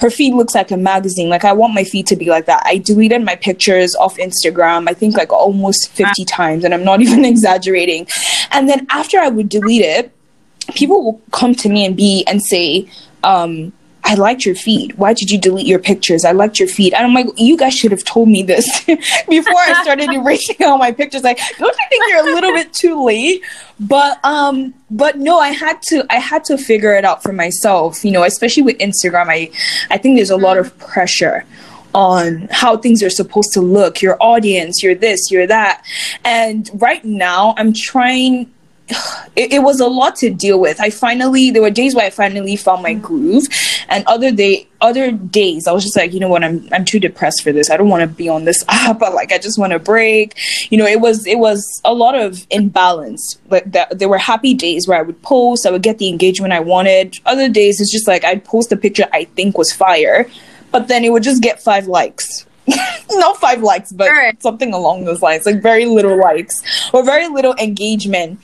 her feed looks like a magazine. Like, I want my feed to be like that. I deleted my pictures off Instagram, I think like almost fifty times, and I'm not even exaggerating. And then after I would delete it, people will come to me and be and say, um, I liked your feed. Why did you delete your pictures? I liked your feed. And I'm like, you guys should have told me this before I started erasing all my pictures. Like, don't you think you're a little bit too late? But um, but no, I had to I had to figure it out for myself, you know, especially with Instagram. I, I think there's a lot of pressure on how things are supposed to look, your audience, you're this, you're that. And right now I'm trying. It, it was a lot to deal with. I finally, there were days where I finally found my groove, and other day, other days I was just like, you know what, I'm I'm too depressed for this. I don't want to be on this app, but like I just want to break. You know, it was it was a lot of imbalance. Like that, there were happy days where I would post, I would get the engagement I wanted. Other days it's just like I'd post a picture I think was fire, but then it would just get five likes. Not five likes, but sure. something along those lines, like very little likes or very little engagement.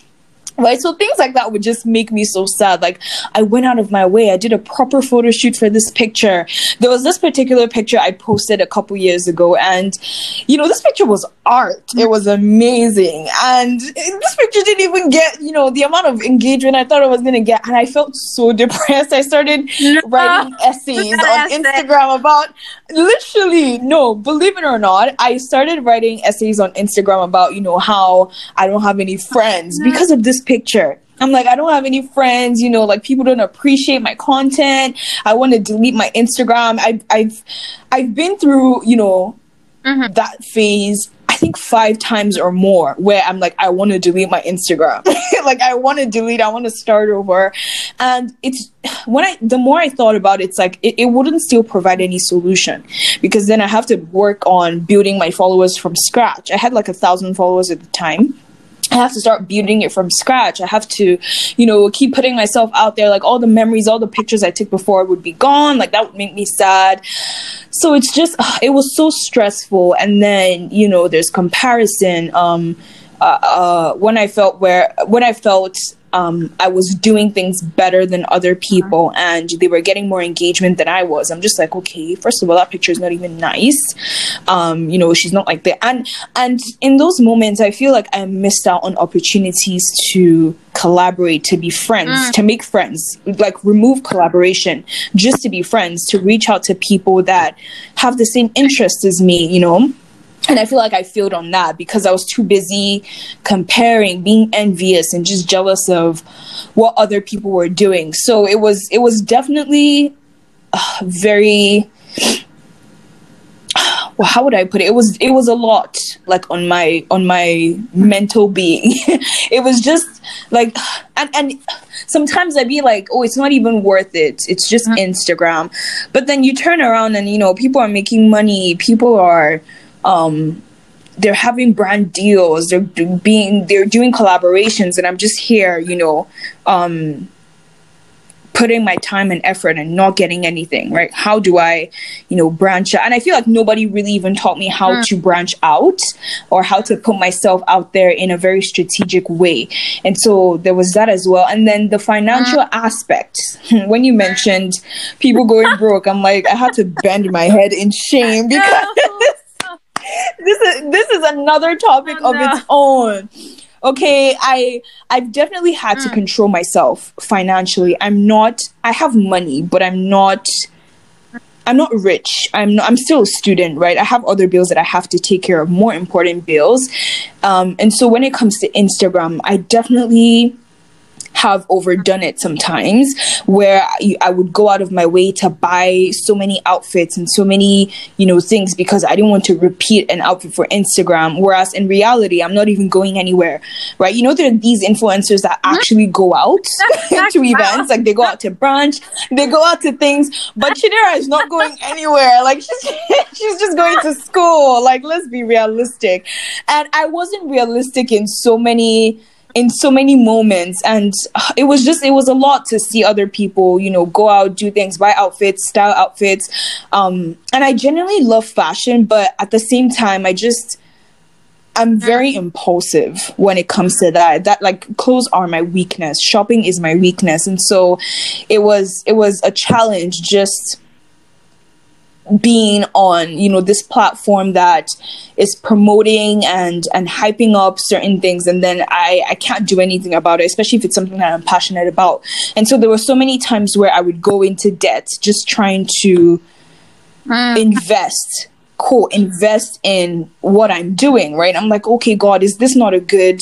Right, so things like that would just make me so sad. Like, I went out of my way. I did a proper photo shoot for this picture. There was this particular picture I posted a couple years ago, and, you know, this picture was art. It was amazing. And this picture didn't even get, you know, the amount of engagement I thought I was going to get. And I felt so depressed. I started no, writing essays on essay. Instagram about, literally, no, believe it or not, I started writing essays on Instagram about, you know, how I don't have any friends because of this picture. I'm like, I don't have any friends, you know, like people don't appreciate my content. I want to delete my Instagram. I've, I've, I've been through, you know, mm-hmm. that phase, I think five times or more, where I'm like, I want to delete my Instagram. Like, I want to delete, I want to start over. And it's when I, the more I thought about it, it's like, it, it wouldn't still provide any solution, because then I have to work on building my followers from scratch. I had like a thousand followers at the time. I have to start building it from scratch. I have to, you know, keep putting myself out there. Like, all the memories, all the pictures I took before would be gone. Like, that would make me sad. So it's just, it was so stressful. And then, you know, there's comparison. Um, uh, uh, when I felt where, when I felt um, I was doing things better than other people and they were getting more engagement than I was, I'm just like, okay, first of all, that picture is not even nice. Um, you know, she's not like that. And, and in those moments, I feel like I missed out on opportunities to collaborate, to be friends, mm. to make friends, like remove collaboration, just to be friends, to reach out to people that have the same interests as me, you know? And I feel like I failed on that because I was too busy comparing, being envious, and just jealous of what other people were doing. So it was it was definitely uh, very, well, how would I put it? It was it was a lot, like on my on my mental being. It was just like, and and sometimes I'd be like, oh, it's not even worth it. It's just Instagram. But then you turn around and, you know, people are making money. People are. Um, they're having brand deals. They're do- being, they're doing collaborations, and I'm just here, you know, um, putting my time and effort and not getting anything. Right? How do I, you know, branch out? And I feel like nobody really even taught me how mm. to branch out or how to put myself out there in a very strategic way. And so there was that as well. And then the financial mm. aspect. When you mentioned people going broke, I'm like, I had to bend my head in shame because. This is this is another topic oh, no. of its own. Okay, I I've definitely had mm. to control myself financially. I'm not. I have money, but I'm not. I'm not rich. I'm not, I'm still a student, right? I have other bills that I have to take care of, more important bills. Um, and so when it comes to Instagram, I definitely have overdone it sometimes, where I, I would go out of my way to buy so many outfits and so many, you know, things because I didn't want to repeat an outfit for Instagram. Whereas in reality, I'm not even going anywhere, right? You know, there are these influencers that actually go out to events, like they go out to brunch, they go out to things, but Chidera is not going anywhere. Like she's, she's just going to school. Like, let's be realistic. And I wasn't realistic in so many in so many moments, and it was just it was a lot to see other people, you know, go out, do things, buy outfits, style outfits, um and I genuinely love fashion, but at the same time I just I'm very impulsive when it comes to that. That like clothes are my weakness, shopping is my weakness, and so it was it was a challenge just being on, you know, this platform that is promoting and and hyping up certain things, and then I I can't do anything about it, especially if it's something that I'm passionate about. And so there were so many times where I would go into debt just trying to mm. invest cool invest in what I'm doing, right? I'm like, okay, God, is this not a good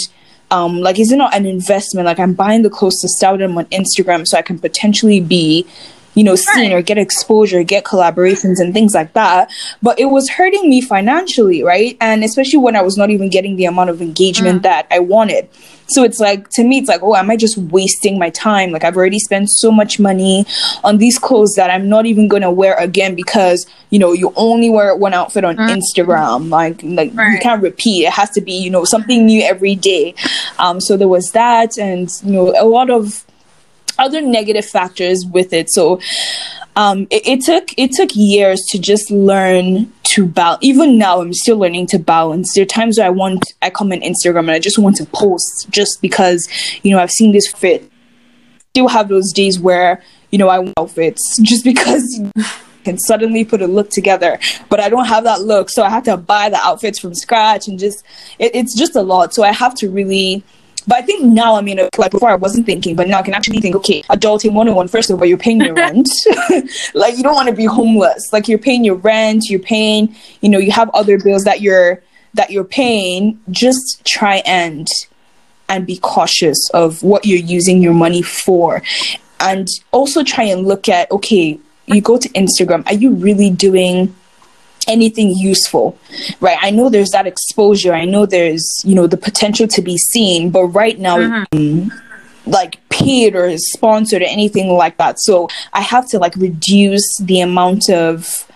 um like is it not an investment? Like, I'm buying the clothes to style them on Instagram so I can potentially be, you know, seen or get exposure, get collaborations and things like that. But it was hurting me financially, right? And especially when I was not even getting the amount of engagement mm. that I wanted. So it's like, to me, it's like, oh, am I just wasting my time? Like, I've already spent so much money on these clothes that I'm not even going to wear again because, you know, you only wear one outfit on mm. Instagram. Like, like right. you can't repeat. It has to be, you know, something new every day. Um, so there was that, and, you know, a lot of other negative factors with it. So um it, it took it took years to just learn to balance. Even now I'm still learning to balance. There are times where I want I come on Instagram and I just want to post just because, you know, I've seen this fit. Still have those days where, you know, I want outfits just because can suddenly put a look together, but I don't have that look, so I have to buy the outfits from scratch, and just it, it's just a lot. So I have to really. But I think now, I mean, like before I wasn't thinking, but now I can actually think, okay, adulting one oh one, first of all, you're paying your rent. Like, you don't want to be homeless. Like, you're paying your rent, you're paying, you know, you have other bills that you're, that you're paying. Just try and, and be cautious of what you're using your money for. And also try and look at, okay, you go to Instagram, are you really doing anything useful, right? I know there's that exposure, I know there's, you know, the potential to be seen, but right now mm-hmm. like paid or sponsored or anything like that. So I have to like reduce the amount of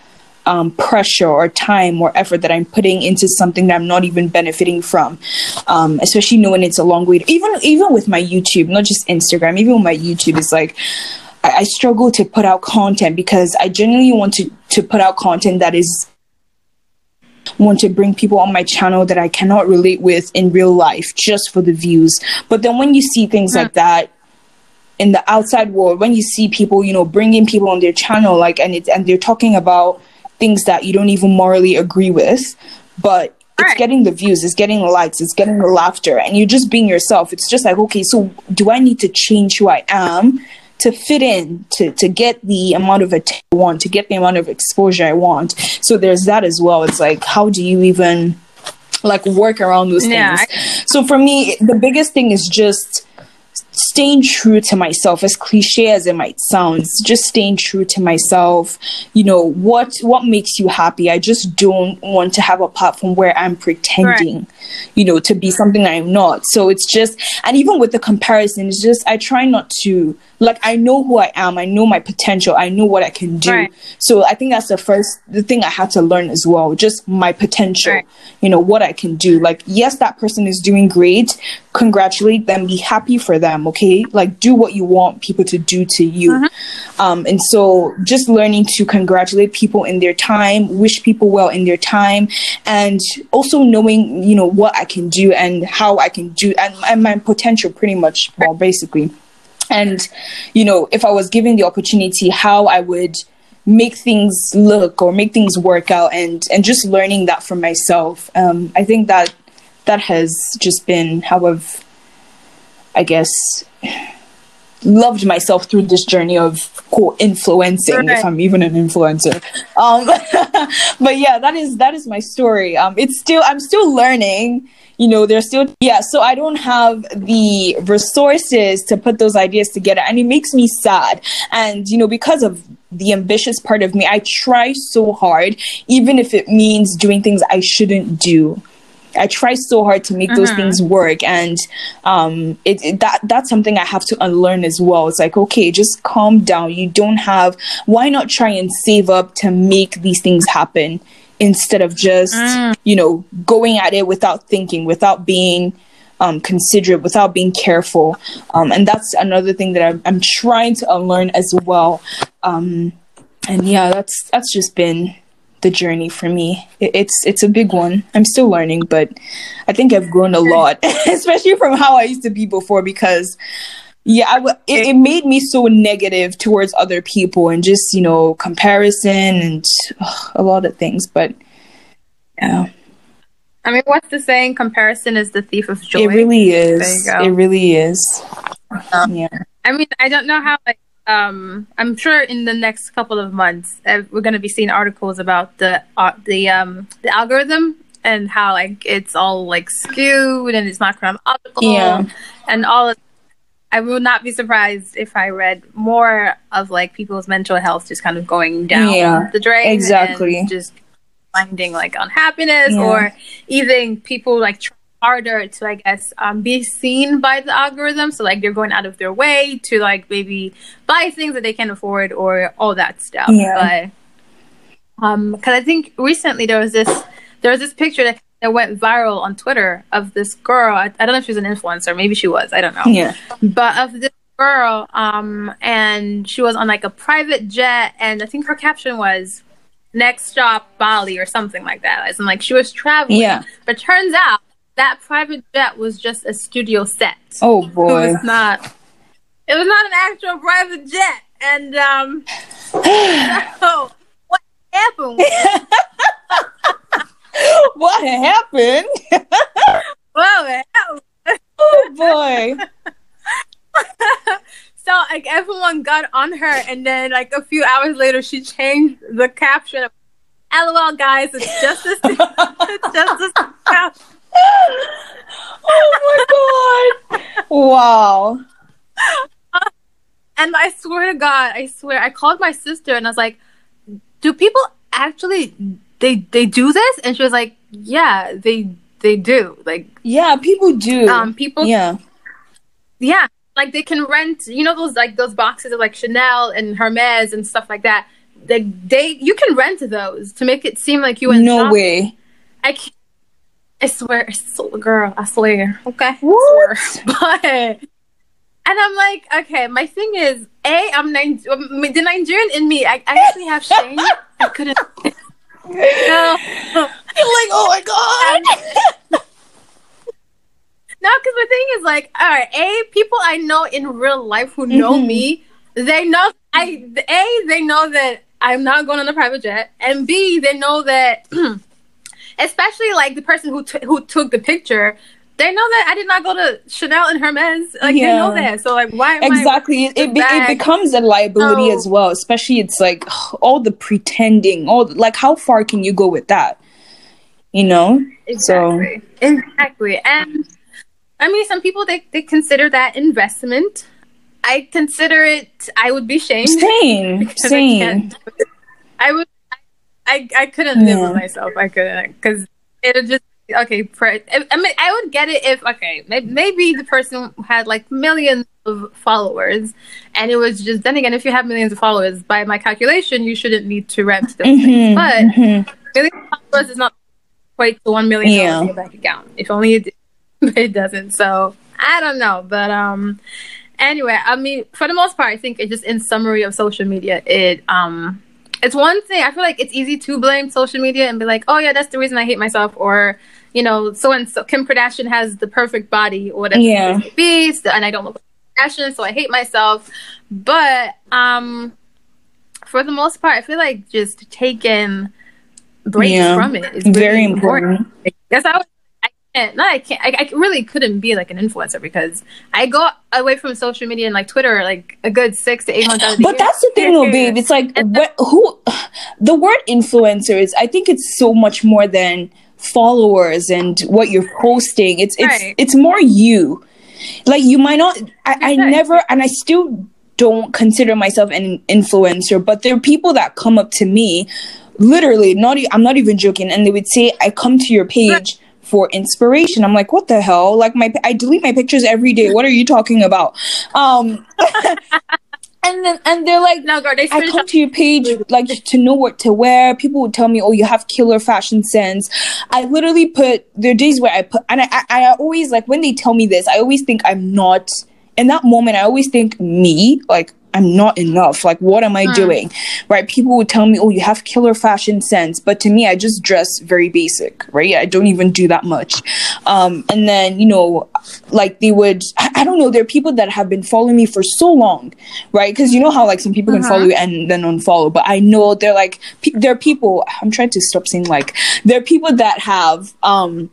um pressure or time or effort that I'm putting into something that I'm not even benefiting from, um especially knowing it's a long way to, even even with my YouTube, not just Instagram, even with my YouTube, it's like I, I struggle to put out content because I genuinely want to to put out content that is want to bring people on my channel that I cannot relate with in real life just for the views. But then when you see things like that in the outside world, when you see people, you know, bringing people on their channel, like, and it's, and they're talking about things that you don't even morally agree with, but it's getting the views, it's getting the likes, it's getting the laughter, and you're just being yourself. It's just like, okay, so do I need to change who I am to fit in, to, to get the amount of attention I want, to get the amount of exposure I want? So there's that as well. It's like, how do you even like work around those yeah. things? So for me, the biggest thing is just staying true to myself, as cliche as it might sound, just staying true to myself. You know, what, what makes you happy? I just don't want to have a platform where I'm pretending, right. you know, to be something I'm not. So it's just, and even with the comparison, it's just, I try not to, like, I know who I am, I know my potential, I know what I can do. Right. So I think that's the first the thing I had to learn as well, just my potential, right. you know, what I can do. Like, yes, that person is doing great, congratulate them, be happy for them, okay? Like, do what you want people to do to you. Mm-hmm. Um, and so just learning to congratulate people in their time, wish people well in their time, and also knowing, you know, what I can do and how I can do, and, and my potential pretty much, well, basically. And, you know, if I was given the opportunity, how I would make things look or make things work out, and, and just learning that for myself. Um, I think that that has just been how I've, I guess, loved myself through this journey of quote influencing, right. if I'm even an influencer. Um, but yeah, that is, that is my story. Um, it's still, I'm still learning, you know, they're still, yeah. So I don't have the resources to put those ideas together. And it makes me sad. And, you know, because of the ambitious part of me, I try so hard, even if it means doing things I shouldn't do. I try so hard to make mm-hmm. those things work. And um, it, it, that that's something I have to unlearn as well. It's like, okay, just calm down. You don't have, why not try and save up to make these things happen instead of just, mm. you know, going at it without thinking, without being um, considerate, without being careful. Um, and that's another thing that I'm, I'm trying to unlearn as well. Um, and yeah, that's that's just been the journey for me. It, it's it's a big one. I'm still learning, but I think I've grown a lot, especially from how I used to be before, because yeah I w- it, it made me so negative towards other people, and just, you know, comparison and ugh, a lot of things. But yeah, I mean, what's the saying? Comparison is the thief of joy. It really is. It really is. Um, yeah, I mean, I don't know how, like, Um, I'm sure in the next couple of months uh, we're going to be seeing articles about the uh, the um, the algorithm and how, like, it's all, like, skewed and it's not chronological, yeah. and all of. I will not be surprised if I read more of, like, people's mental health just kind of going down yeah, the drain, exactly, and just finding, like, unhappiness, yeah. or even people, like, trying harder to, I guess, um, be seen by the algorithm. So, like, they're going out of their way to, like, maybe buy things that they can't afford or all that stuff. Yeah. But um, because I think recently there was this there was this picture that, that went viral on Twitter of this girl. I, I don't know if she was an influencer, maybe she was. I don't know. Yeah. But of this girl, um, and she was on, like, a private jet, and I think her caption was "Next stop Bali" or something like that. And, like, she was traveling. Yeah. But turns out that private jet was just a studio set. Oh boy. It was not it was not an actual private jet. And um so what happened was, What happened? What happened? Oh boy. So, like, everyone got on her, and then, like, a few hours later she changed the caption of, "L O L guys, it's just a it's just a caption." Oh my god. Wow. Uh, and I swear to God, I swear, I called my sister and I was like, do people actually they they do this? And she was like, yeah, they they do. Like, yeah, people do. Um people Yeah. Yeah. Like, they can rent, you know, those, like, those boxes of, like, Chanel and Hermes and stuff like that. Like, they, they you can rent those to make it seem like you went No shopping. Way. I can't I swear, I swear, girl, I swear, okay? What? I swear. But, and I'm like, okay, my thing is, A, I'm Nig- the Nigerian in me, I, I actually have shame. I couldn't. No. You're like, oh my God. No, because my thing is, like, all right, A, people I know in real life who know mm-hmm. me, they know, I, A, they know that I'm not going on a private jet, and B, they know that... especially, like, the person who t- who took the picture, they know that I did not go to Chanel and Hermes. Like, yeah. They know that. So, like, why am exactly. I... Exactly. It, be- it becomes a liability so, as well. Especially, it's, like, ugh, all the pretending. all the, Like, how far can you go with that? You know? Exactly. So. Exactly. And, I mean, some people, they, they consider that investment. I consider it... I would be shamed. Same. Same. I, I would... I, I couldn't live yeah. with myself. I couldn't, because it would just okay. Pre- I mean, I would get it if okay, maybe, maybe the person had, like, millions of followers, and it was just then again, if you have millions of followers, by my calculation, you shouldn't need to rent those mm-hmm, things. But mm-hmm. millions of followers is not quite the one million yeah. dollars in your bank account. If only it, did, but it doesn't. So I don't know, but um, anyway, I mean, for the most part, I think it just in summary of social media, it um. It's one thing. I feel like it's easy to blame social media and be like, oh, yeah, that's the reason I hate myself. Or, you know, so-and-so, Kim Kardashian has the perfect body or whatever yeah. it may be, and I don't look like Kardashian, so I hate myself. But um, for the most part, I feel like just taking breaks yeah. from it is really very important. important. That's how I can't. No, I can't. I, I really couldn't be, like, an influencer because I go away from social media and, like, Twitter, like, a good six to eight months out of the year. But that's the thing, though, babe. It's like, what, who, the word influencer is, I think it's so much more than followers and what you're posting. It's right. it's it's more you. Like, you might not. I, I never, and I still don't consider myself an influencer, but there are people that come up to me, literally, not I'm not even joking, and they would say, "I come to your page for inspiration." I'm like, what the hell? Like, my I delete my pictures every day. What are you talking about? Um, and then and they're like, "No, girl, they I come to your page like to know what to wear." People would tell me, "Oh, you have killer fashion sense." I literally put there are days where I put, and I, I I always like when they tell me this, I always think I'm not in that moment. I always think me like. I'm not enough. Like, what am I mm. doing? Right? People would tell me, "Oh, you have killer fashion sense." But to me, I just dress very basic, right? I don't even do that much. Um, and then, you know, like they would, I, I don't know, there are people that have been following me for so long, right? Because you know how like some people uh-huh. can follow you and then unfollow. But I know they're like, pe- there are people, I'm trying to stop saying like, there are people that have, um,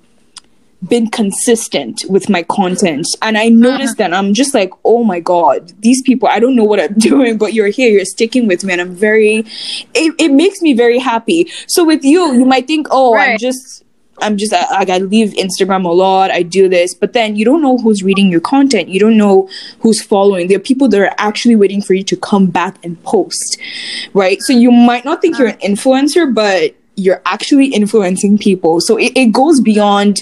been consistent with my content, and I noticed uh-huh. that I'm just like, oh my god, these people, I don't know what I'm doing, but you're here, you're sticking with me, and I'm very it, it makes me very happy. So with you, you might think, oh right. I'm just I'm just like I, I leave Instagram a lot, I do this, but then you don't know who's reading your content, you don't know who's following. There are people that are actually waiting for you to come back and post, right? So you might not think you're an influencer, but you're actually influencing people. So it, it goes beyond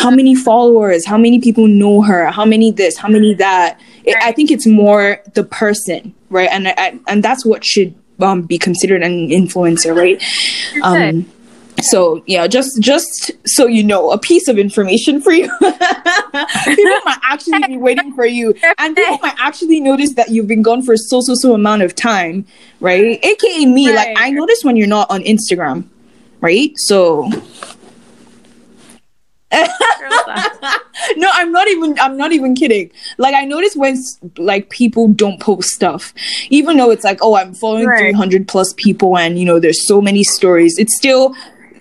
how many followers, how many people know her, how many this, how many that. It, I think it's more the person, right? And I, and that's what should um, be considered an influencer, right? Um, so yeah, just just so you know, a piece of information for you. People might actually be waiting for you, and people might actually notice that you've been gone for so so so amount of time, right? A K A me, right. Like I notice when you're not on Instagram. Right? So no, I'm not even I'm not even kidding. Like I notice when like people don't post stuff, even though it's like, oh, I'm following right. three hundred plus people, and you know there's so many stories. It's still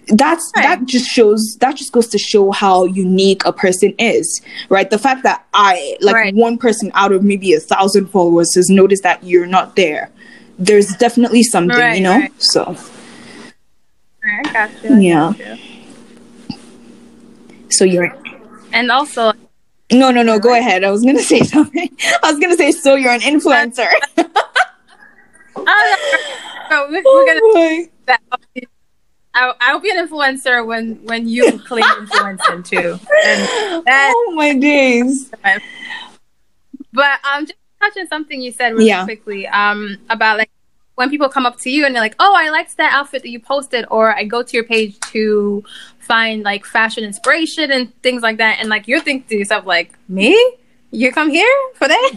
that's right. that just shows that just goes to show how unique a person is, right? The fact that I like right. one person out of maybe a thousand followers has noticed that you're not there. There's definitely something, right, you know. Right. So. I got you. I yeah. Got you. So you're. And also. No, no, no. Go ahead. I was gonna say something. I was gonna say, so you're an influencer. Oh, we're oh gonna. Boy. I'll, I'll be an influencer when when you claim influencing too. And that, oh my days. But um, just touching something you said really yeah. quickly um about like. When people come up to you and they're like, "Oh, I liked that outfit that you posted," or I go to your page to find like fashion inspiration and things like that, and like you're thinking to yourself, like, "Me? You come here for that?"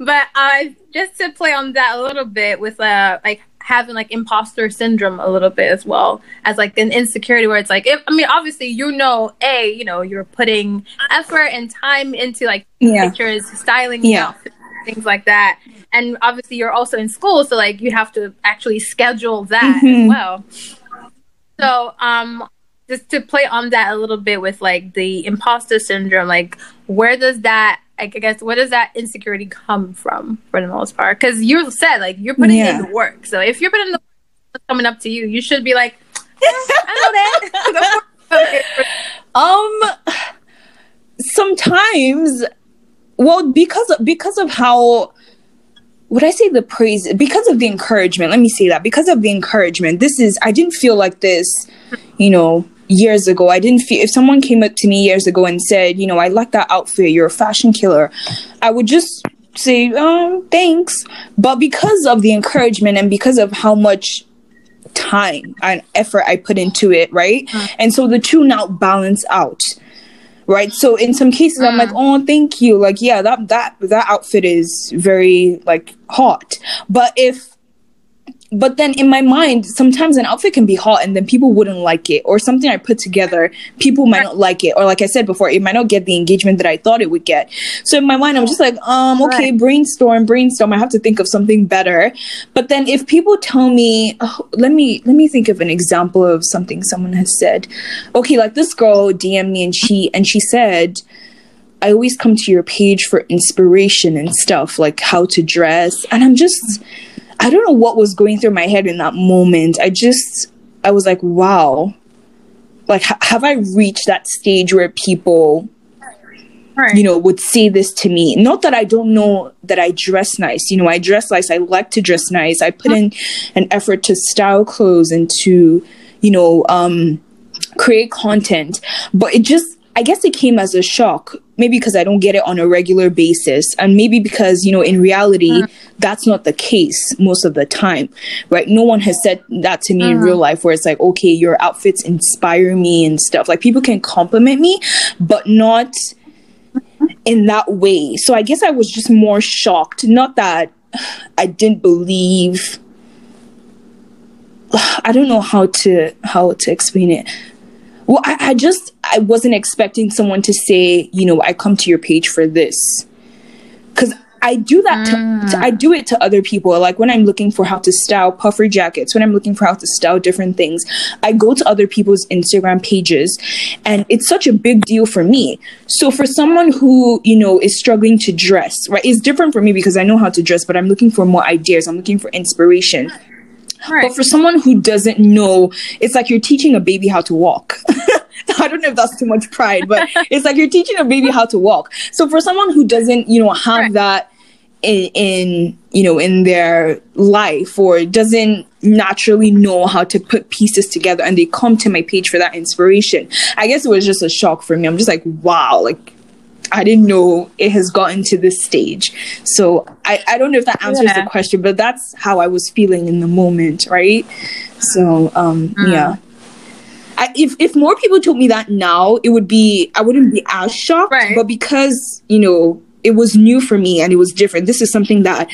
But uh, just to play on that a little bit with uh, like having like imposter syndrome a little bit as well as like an insecurity where it's like, if, I mean, obviously you know, a you know you're putting effort and time into like yeah. pictures, styling yeah. outfits, things like that. And obviously you're also in school, so like you have to actually schedule that mm-hmm. as well. So um, just to play on that a little bit with like the imposter syndrome, like where does that, like, I guess, where does that insecurity come from for the most part? Because you said like you're putting yeah. in the work. So if you're putting in the work coming up to you, you should be like, oh, I know that. um, sometimes, well, because because of how. Would I say the praise because of the encouragement? Let me say that because of the encouragement. This is I didn't feel like this, you know, years ago. I didn't feel if someone came up to me years ago and said, you know, I like that outfit. You're a fashion killer. I would just say, um, thanks. But because of the encouragement and because of how much time and effort I put into it, right? And so the two now balance out. Right. So in some cases, I'm like, oh, thank you. Like, yeah, that that that outfit is very like hot. But if but then in my mind, sometimes an outfit can be hot and then people wouldn't like it, or something I put together, people might not like it. Or like I said before, it might not get the engagement that I thought it would get. So in my mind, I'm just like, um, OK, brainstorm, brainstorm. I have to think of something better. But then if people tell me, oh, let me let me think of an example of something someone has said. OK, like this girl D M'd me and she and she said, I always come to your page for inspiration and stuff like how to dress. And I'm just I don't know what was going through my head in that moment. I just, I was like, wow, like, ha- have I reached that stage where people, right. you know, would say this to me? Not that I don't know that I dress nice. You know, I dress nice. I like to dress nice. I put in an effort to style clothes and to, you know, um, create content. But it just, I guess it came as a shock, maybe because I don't get it on a regular basis. And maybe because, you know, in reality, uh-huh. that's not the case most of the time, right? No one has said that to me uh-huh. in real life where it's like, okay, your outfits inspire me and stuff. Like, people can compliment me, but not in that way. So I guess I was just more shocked. Not that I didn't believe. I don't know how to how to explain it. Well, I, I just, I wasn't expecting someone to say, you know, I come to your page for this. Because I do that, mm. to, to, I do it to other people. Like, when I'm looking for how to style puffer jackets, when I'm looking for how to style different things, I go to other people's Instagram pages. And it's such a big deal for me. So for someone who, you know, is struggling to dress, right? It's different for me because I know how to dress, but I'm looking for more ideas. I'm looking for inspiration. Right. But for someone who doesn't know, it's like you're teaching a baby how to walk. I don't know if that's too much pride, but it's like you're teaching a baby how to walk. So for someone who doesn't, you know, have right. that in, in, you know, in their life, or doesn't naturally know how to put pieces together, and they come to my page for that inspiration, I guess it was just a shock for me. I'm just like, wow, like, I didn't know it has gotten to this stage. So I, I don't know if that answers yeah. the question, but that's how I was feeling in the moment, right? So, um, mm. yeah. I, if, if more people told me that now, it would be, I wouldn't be as shocked, right. but because, you know, it was new for me and it was different. This is something that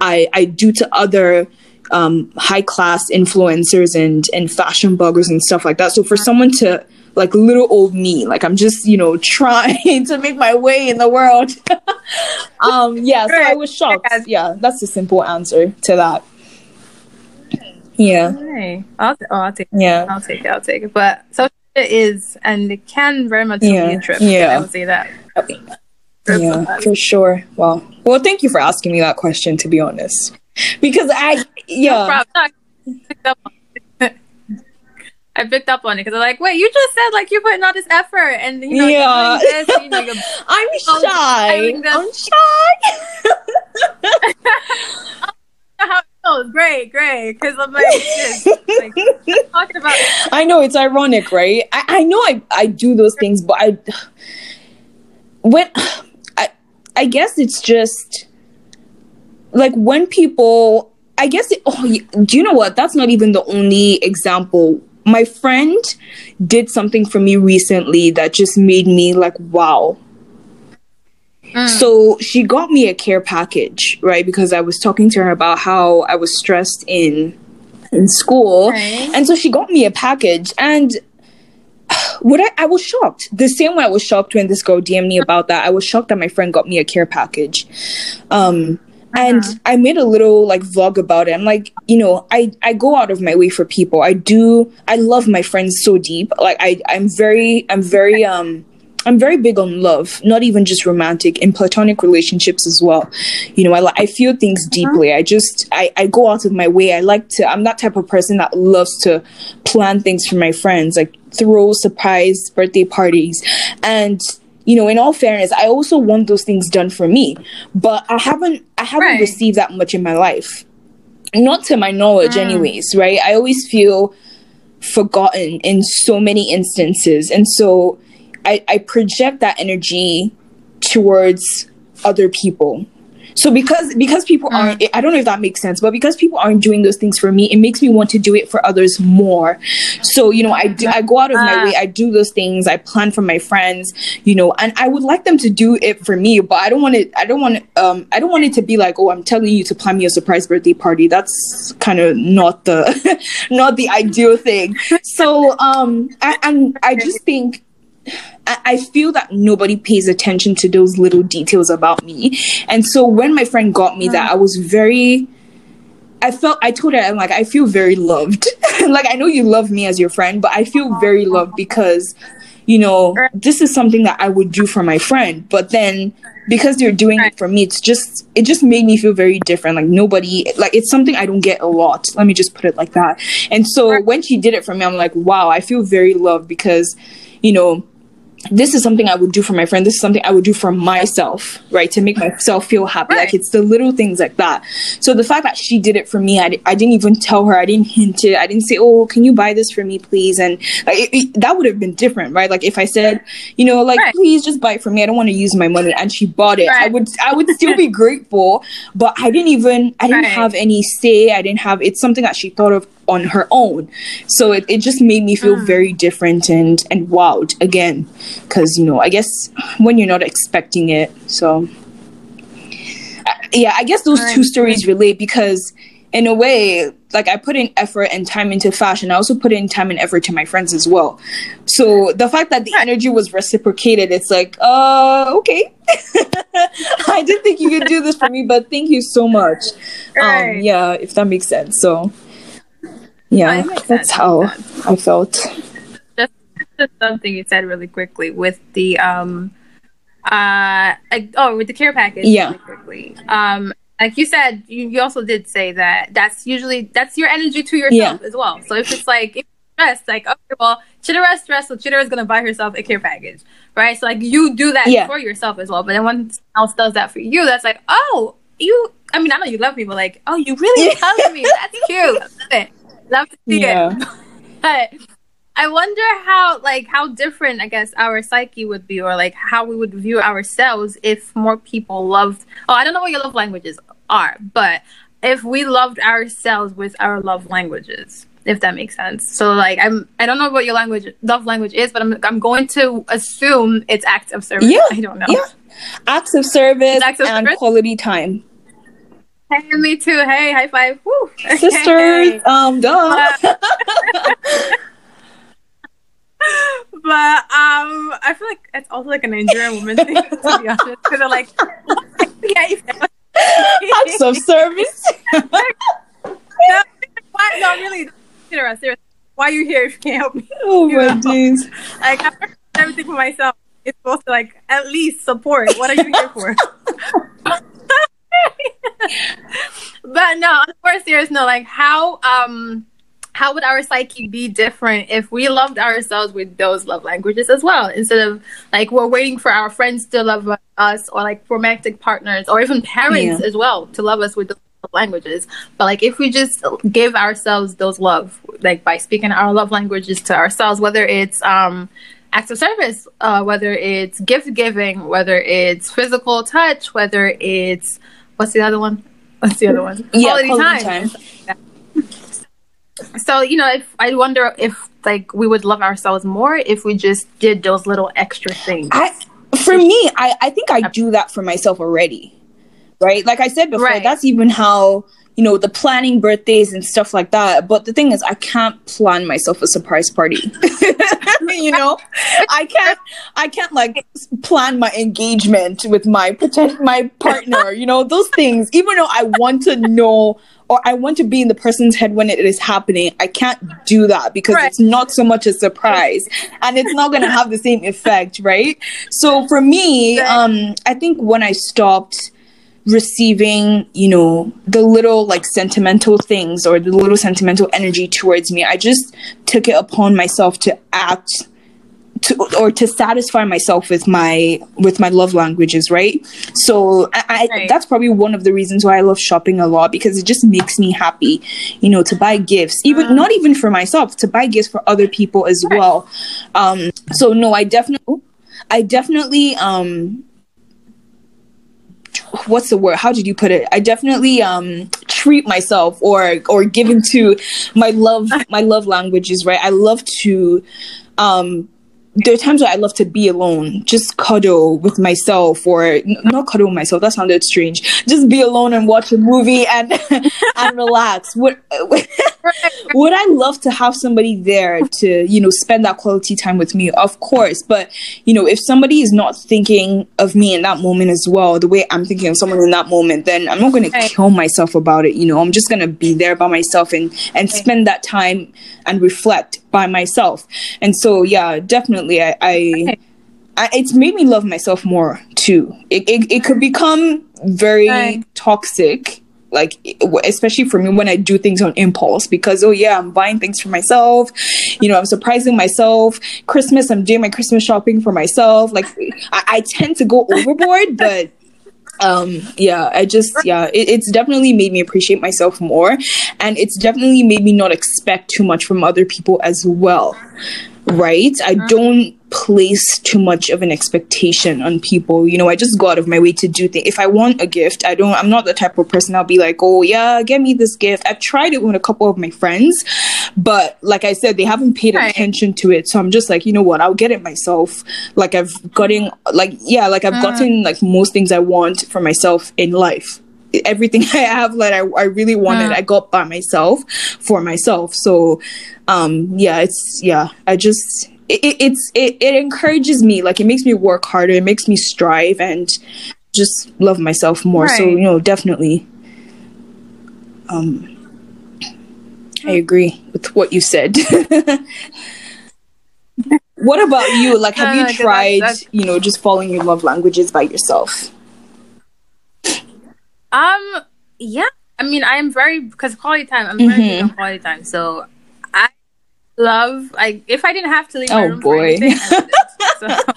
I, I do to other um, high-class influencers and, and fashion bloggers and stuff like that. So for yeah. someone to... like little old me, like I'm just, you know, trying to make my way in the world. um, yeah, so I was shocked. Yeah, that's the simple answer to that. Yeah. Okay. I'll, t- oh, I'll take it. Yeah. I'll take it. I'll take it. But social media is, and it can very much yeah. be a trip. Yeah. I would say that. Okay. Yeah, so for sure. Well, well, thank you for asking me that question, to be honest. Because I, yeah. No I picked up on it because I'm like, wait, you just said like you're putting all this effort and you know, yeah. you're doing this, you're like, I'm oh, shy. I'm shy. How oh, great, great. Because I'm like, just, like I'm talking about. I know it's ironic, right? I, I know I, I do those things, but I when I I guess it's just like when people I guess it, oh do you know what? That's not even the only example. My friend did something for me recently that just made me like, wow. Mm. So she got me a care package, right? Because I was talking to her about how I was stressed in in school. Okay. And so she got me a package. And what I, I was shocked. The same way I was shocked when this girl D M'd me about that. I was shocked that my friend got me a care package. Um And uh-huh. I made a little like vlog about it. I'm like, you know, I, I go out of my way for people. I do. I love my friends so deep. Like I, I'm very, I'm very, um, I'm very big on love, not even just romantic, in platonic relationships as well. You know, I, I feel things deeply. I just, I, I go out of my way. I like to, I'm that type of person that loves to plan things for my friends, like throw surprise birthday parties. And you know, in all fairness, I also want those things done for me, but I haven't, I haven't right. received that much in my life, not to my knowledge, mm. anyways. Right? I always feel forgotten in so many instances, and so I, I project that energy towards other people. So because because people mm. aren't, I don't know if that makes sense, but because people aren't doing those things for me, it makes me want to do it for others more. So, you know, I do, I go out of my way, I do those things, I plan for my friends, you know, and I would like them to do it for me, but I don't want it, I don't want, um, I don't want it to be like, oh, I'm telling you to plan me a surprise birthday party. That's kind of not the, not the ideal thing. So, um, I, and I just think, I feel that nobody pays attention to those little details about me. And so when my friend got me that, I was very, I felt, I told her, I'm like, I feel very loved. Like, I know you love me as your friend, but I feel very loved because, you know, this is something that I would do for my friend. But then because they're doing it for me, it's just, it just made me feel very different. Like nobody, like it's something I don't get a lot. Let me just put it like that. And so when she did it for me, I'm like, wow, I feel very loved because, you know, this is something I would do for my friend. This is something I would do for myself, right? To make myself feel happy. Right. Like it's the little things like that. So the fact that she did it for me, I, d- I didn't even tell her. I didn't hint it. I didn't say, oh, can you buy this for me, please? And like, it, it, that would have been different, right? Like if I said, you know, like, right. please just buy it for me. I don't want to use my money. And she bought it. Right. I would, I would still be grateful, but I didn't even, I didn't right. have any say. I didn't have, it's something that she thought of on her own. So it, it just made me feel mm. very different and and wowed again, because you know, I guess when you're not expecting it. So I, yeah I guess those right. two stories relate, because in a way, like I put in effort and time into fashion, I also put in time and effort to my friends as well. So the fact that the energy was reciprocated, it's like uh okay I didn't think you could do this for me, but thank you so much. Right. Um yeah, if that makes sense. So yeah, oh, that's how I felt. Just, just something you said really quickly with the um, uh, like, oh, with the care package. Yeah. Really quickly. Um, like you said, you, you also did say that that's usually that's your energy to yourself yeah. as well. So if it's like if you're stressed, like okay, well, Chidera's stressed, so Chidera's gonna buy herself a care package, right? So like you do that yeah. for yourself as well. But then when someone else does that for you, that's like, oh, you. I mean, I know you love me, but like, oh, you really love me. That's cute. That's it. Love to see yeah. it. But I wonder how like how different I guess our psyche would be, or like how we would view ourselves if more people loved oh I don't know what your love languages are, but if we loved ourselves with our love languages, if that makes sense. So like I'm I don't know what your language love language is, but I'm I'm going to assume it's acts of service. Yeah. I don't know. Yeah. Acts of service acts of and service? Quality time. Hey, me too. Hey, high five. Woo. Sisters, hey. um, duh. But, but, um, I feel like it's also like a Nigerian woman thing, to be honest. Because they're like, acts of service. Why? No, really. Seriously. Why are you here if you can't help me? Oh, you my jeez. Like, I've heard everything for myself. It's supposed to, like, at least support. What are you here for? But no, on a more serious note, like how um how would our psyche be different if we loved ourselves with those love languages as well, instead of like we're waiting for our friends to love us, or like romantic partners, or even parents yeah. as well to love us with those love languages. But like if we just give ourselves those love, like by speaking our love languages to ourselves, whether it's um acts of service, uh, whether it's gift giving, whether it's physical touch, whether it's what's the other one? What's the other one? Yeah, quality, quality time. time. Yeah. So you know, if I wonder if like we would love ourselves more if we just did those little extra things. I, for me, I, I think I do that for myself already, right? Like I said before, right. that's even how. You know, the planning birthdays and stuff like that. But the thing is, I can't plan myself a surprise party. You know, I can't, I can't like plan my engagement with my potential, my partner, you know, those things, even though I want to know, or I want to be in the person's head when it is happening. I can't do that because right. it's not so much a surprise and it's not going to have the same effect. Right. So for me, um, I think when I stopped receiving, you know, the little like sentimental things or the little sentimental energy towards me, I just took it upon myself to act to, or to satisfy myself with my with my love languages, right? So I, right. I, that's probably one of the reasons why I love shopping a lot, because it just makes me happy, you know, to buy gifts, even um, not even for myself, to buy gifts for other people as right. well. Um, so no, I definitely, I definitely, um. what's the word? How did you put it? I definitely um, treat myself or or give into my love my love languages, right? I love to. Um, there are times where I love to be alone, just cuddle with myself, or n- not cuddle with myself. That sounded strange. Just be alone and watch a movie and and relax. What? Would I love to have somebody there to, you know, spend that quality time with me? Of course. But, you know, if somebody is not thinking of me in that moment as well, the way I'm thinking of someone in that moment, then I'm not going to kill myself about it. You know, I'm just going to be there by myself and, and spend that time and reflect by myself. And so, yeah, definitely. I, I, okay. I it's made me love myself more too. It, it, it could become very okay. toxic. Like, especially for me when I do things on impulse, because, oh yeah, I'm buying things for myself, you know, I'm surprising myself. Christmas, I'm doing my Christmas shopping for myself. Like, I, I tend to go overboard, but um, yeah, I just, yeah, it, it's definitely made me appreciate myself more. And it's definitely made me not expect too much from other people as well, right? I don't place too much of an expectation on people. You know, I just go out of my way to do things. If I want a gift, I don't, I'm not the type of person I'll be like, oh yeah, get me this gift. I've tried it with a couple of my friends, but like I said, they haven't paid right. attention to it. So I'm just like, you know what, I'll get it myself. Like I've gotten, like, yeah, like I've mm. gotten like most things I want for myself in life. Everything I have, like I, I really wanted, mm. I got by myself for myself. So um, yeah, it's, yeah, I just, It, it, it's it, it encourages me, like it makes me work harder, it makes me strive and just love myself more. Right. So, you know, definitely um I agree with what you said. What about you? Like, have you tried, you know, just following your love languages by yourself? Um yeah, I mean, I am very, because quality time, I'm very big on quality time, so love, I if I didn't have to leave my oh room boy for anything, I would, so.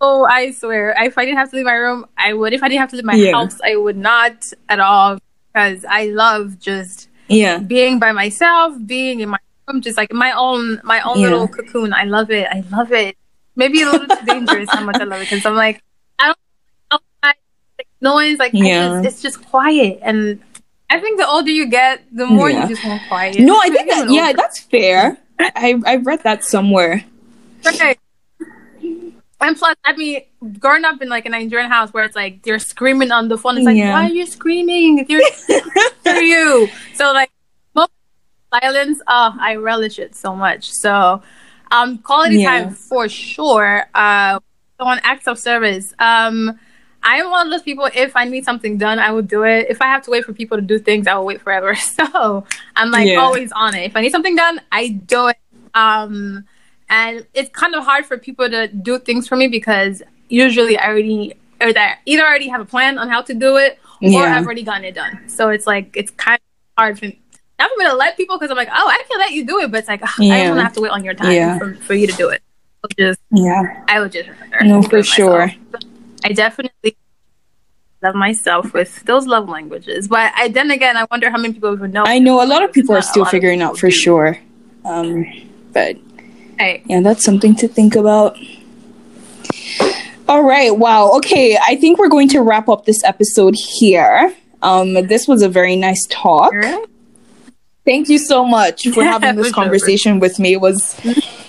Oh, I swear, if I didn't have to leave my room, I would. If I didn't have to leave my yeah. house, I would not at all, because I love just yeah being by myself, being in my room, just like my own my own yeah. little cocoon. I love it. I love it. Maybe a little too dangerous how much I love it, because I'm like, I don't outside like noise, like yeah. just, it's just quiet. And I think the older you get, the more yeah. you just want quiet. No, I think that, yeah, that's fair. I I read that somewhere. Right. And plus, I mean, growing up in like a Nigerian house where it's like they're screaming on the phone. It's like, yeah. why are you screaming? They're for you. So like, silence. Oh, I relish it so much. So, um, quality yeah. time for sure. Uh, on acts of service. Um. I'm one of those people, if I need something done, I will do it. If I have to wait for people to do things, I will wait forever. So I'm like yeah. always on it. If I need something done, I do it. Um, and it's kind of hard for people to do things for me, because usually I already or that either I already have a plan on how to do it, or yeah. I've already gotten it done. So it's like, it's kind of hard for me. Not for me to let people, because I'm like, oh, I can let you do it. But it's like, ugh, yeah. I don't want to have to wait on your time yeah. for, for you to do it. I'll just, yeah. I would just no, for sure. So, I definitely love myself with those love languages. But I, then again, I wonder how many people would know. I know a lot of people are still figuring out for sure. Um, but right. yeah, that's something to think about. All right. Wow. Okay. I think we're going to wrap up this episode here. Um, this was a very nice talk. Sure. Thank you so much for yeah, having this conversation over. with me. It was...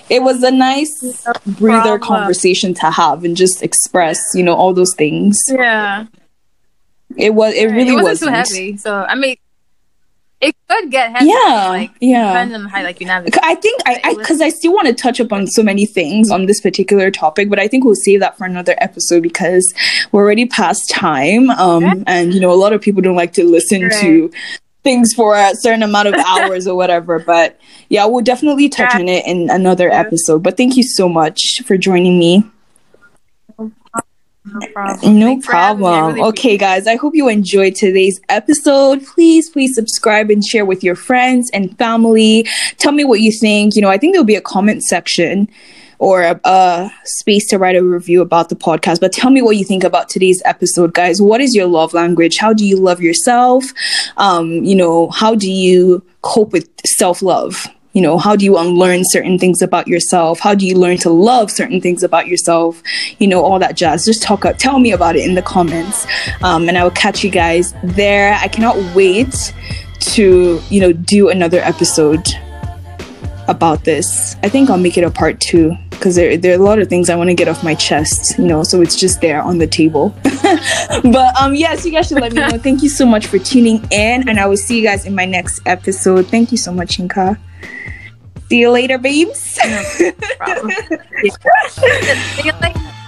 It was a nice no breather conversation to have and just express, you know, all those things. Yeah. It was, it really it wasn't. wasn't. Too heavy. So, I mean, it could get heavy. Yeah. Like, yeah. Depending on how, like, you navigate. I think, I, because I, I still want to touch upon so many things on this particular topic, but I think we'll save that for another episode, because we're already past time. Um, okay. And, you know, a lot of people don't like to listen right. to things for a certain amount of hours or whatever, but yeah, we'll definitely touch yeah. on it in another episode. But thank you so much for joining me. No problem. No problem. Really okay, guys, I hope you enjoyed today's episode. Please, please subscribe and share with your friends and family. Tell me what you think. You know, I think there'll be a comment section or a, a space to write a review about the podcast. But tell me what you think about today's episode, guys. What is your love language? How do you love yourself? Um, you know, how do you cope with self-love? You know, how do you unlearn certain things about yourself? How do you learn to love certain things about yourself? You know, all that jazz. Just talk up, tell me about it in the comments. Um, and I will catch you guys there. I cannot wait to, you know, do another episode about this. I think I'll make it a part two. because there, there are a lot of things I want to get off my chest, you know, so it's just there on the table. But um, yes, you guys should let me know. Thank you so much for tuning in, and I will see you guys in my next episode. Thank you so much, Yinka. See you later, babes. No problem. See you later.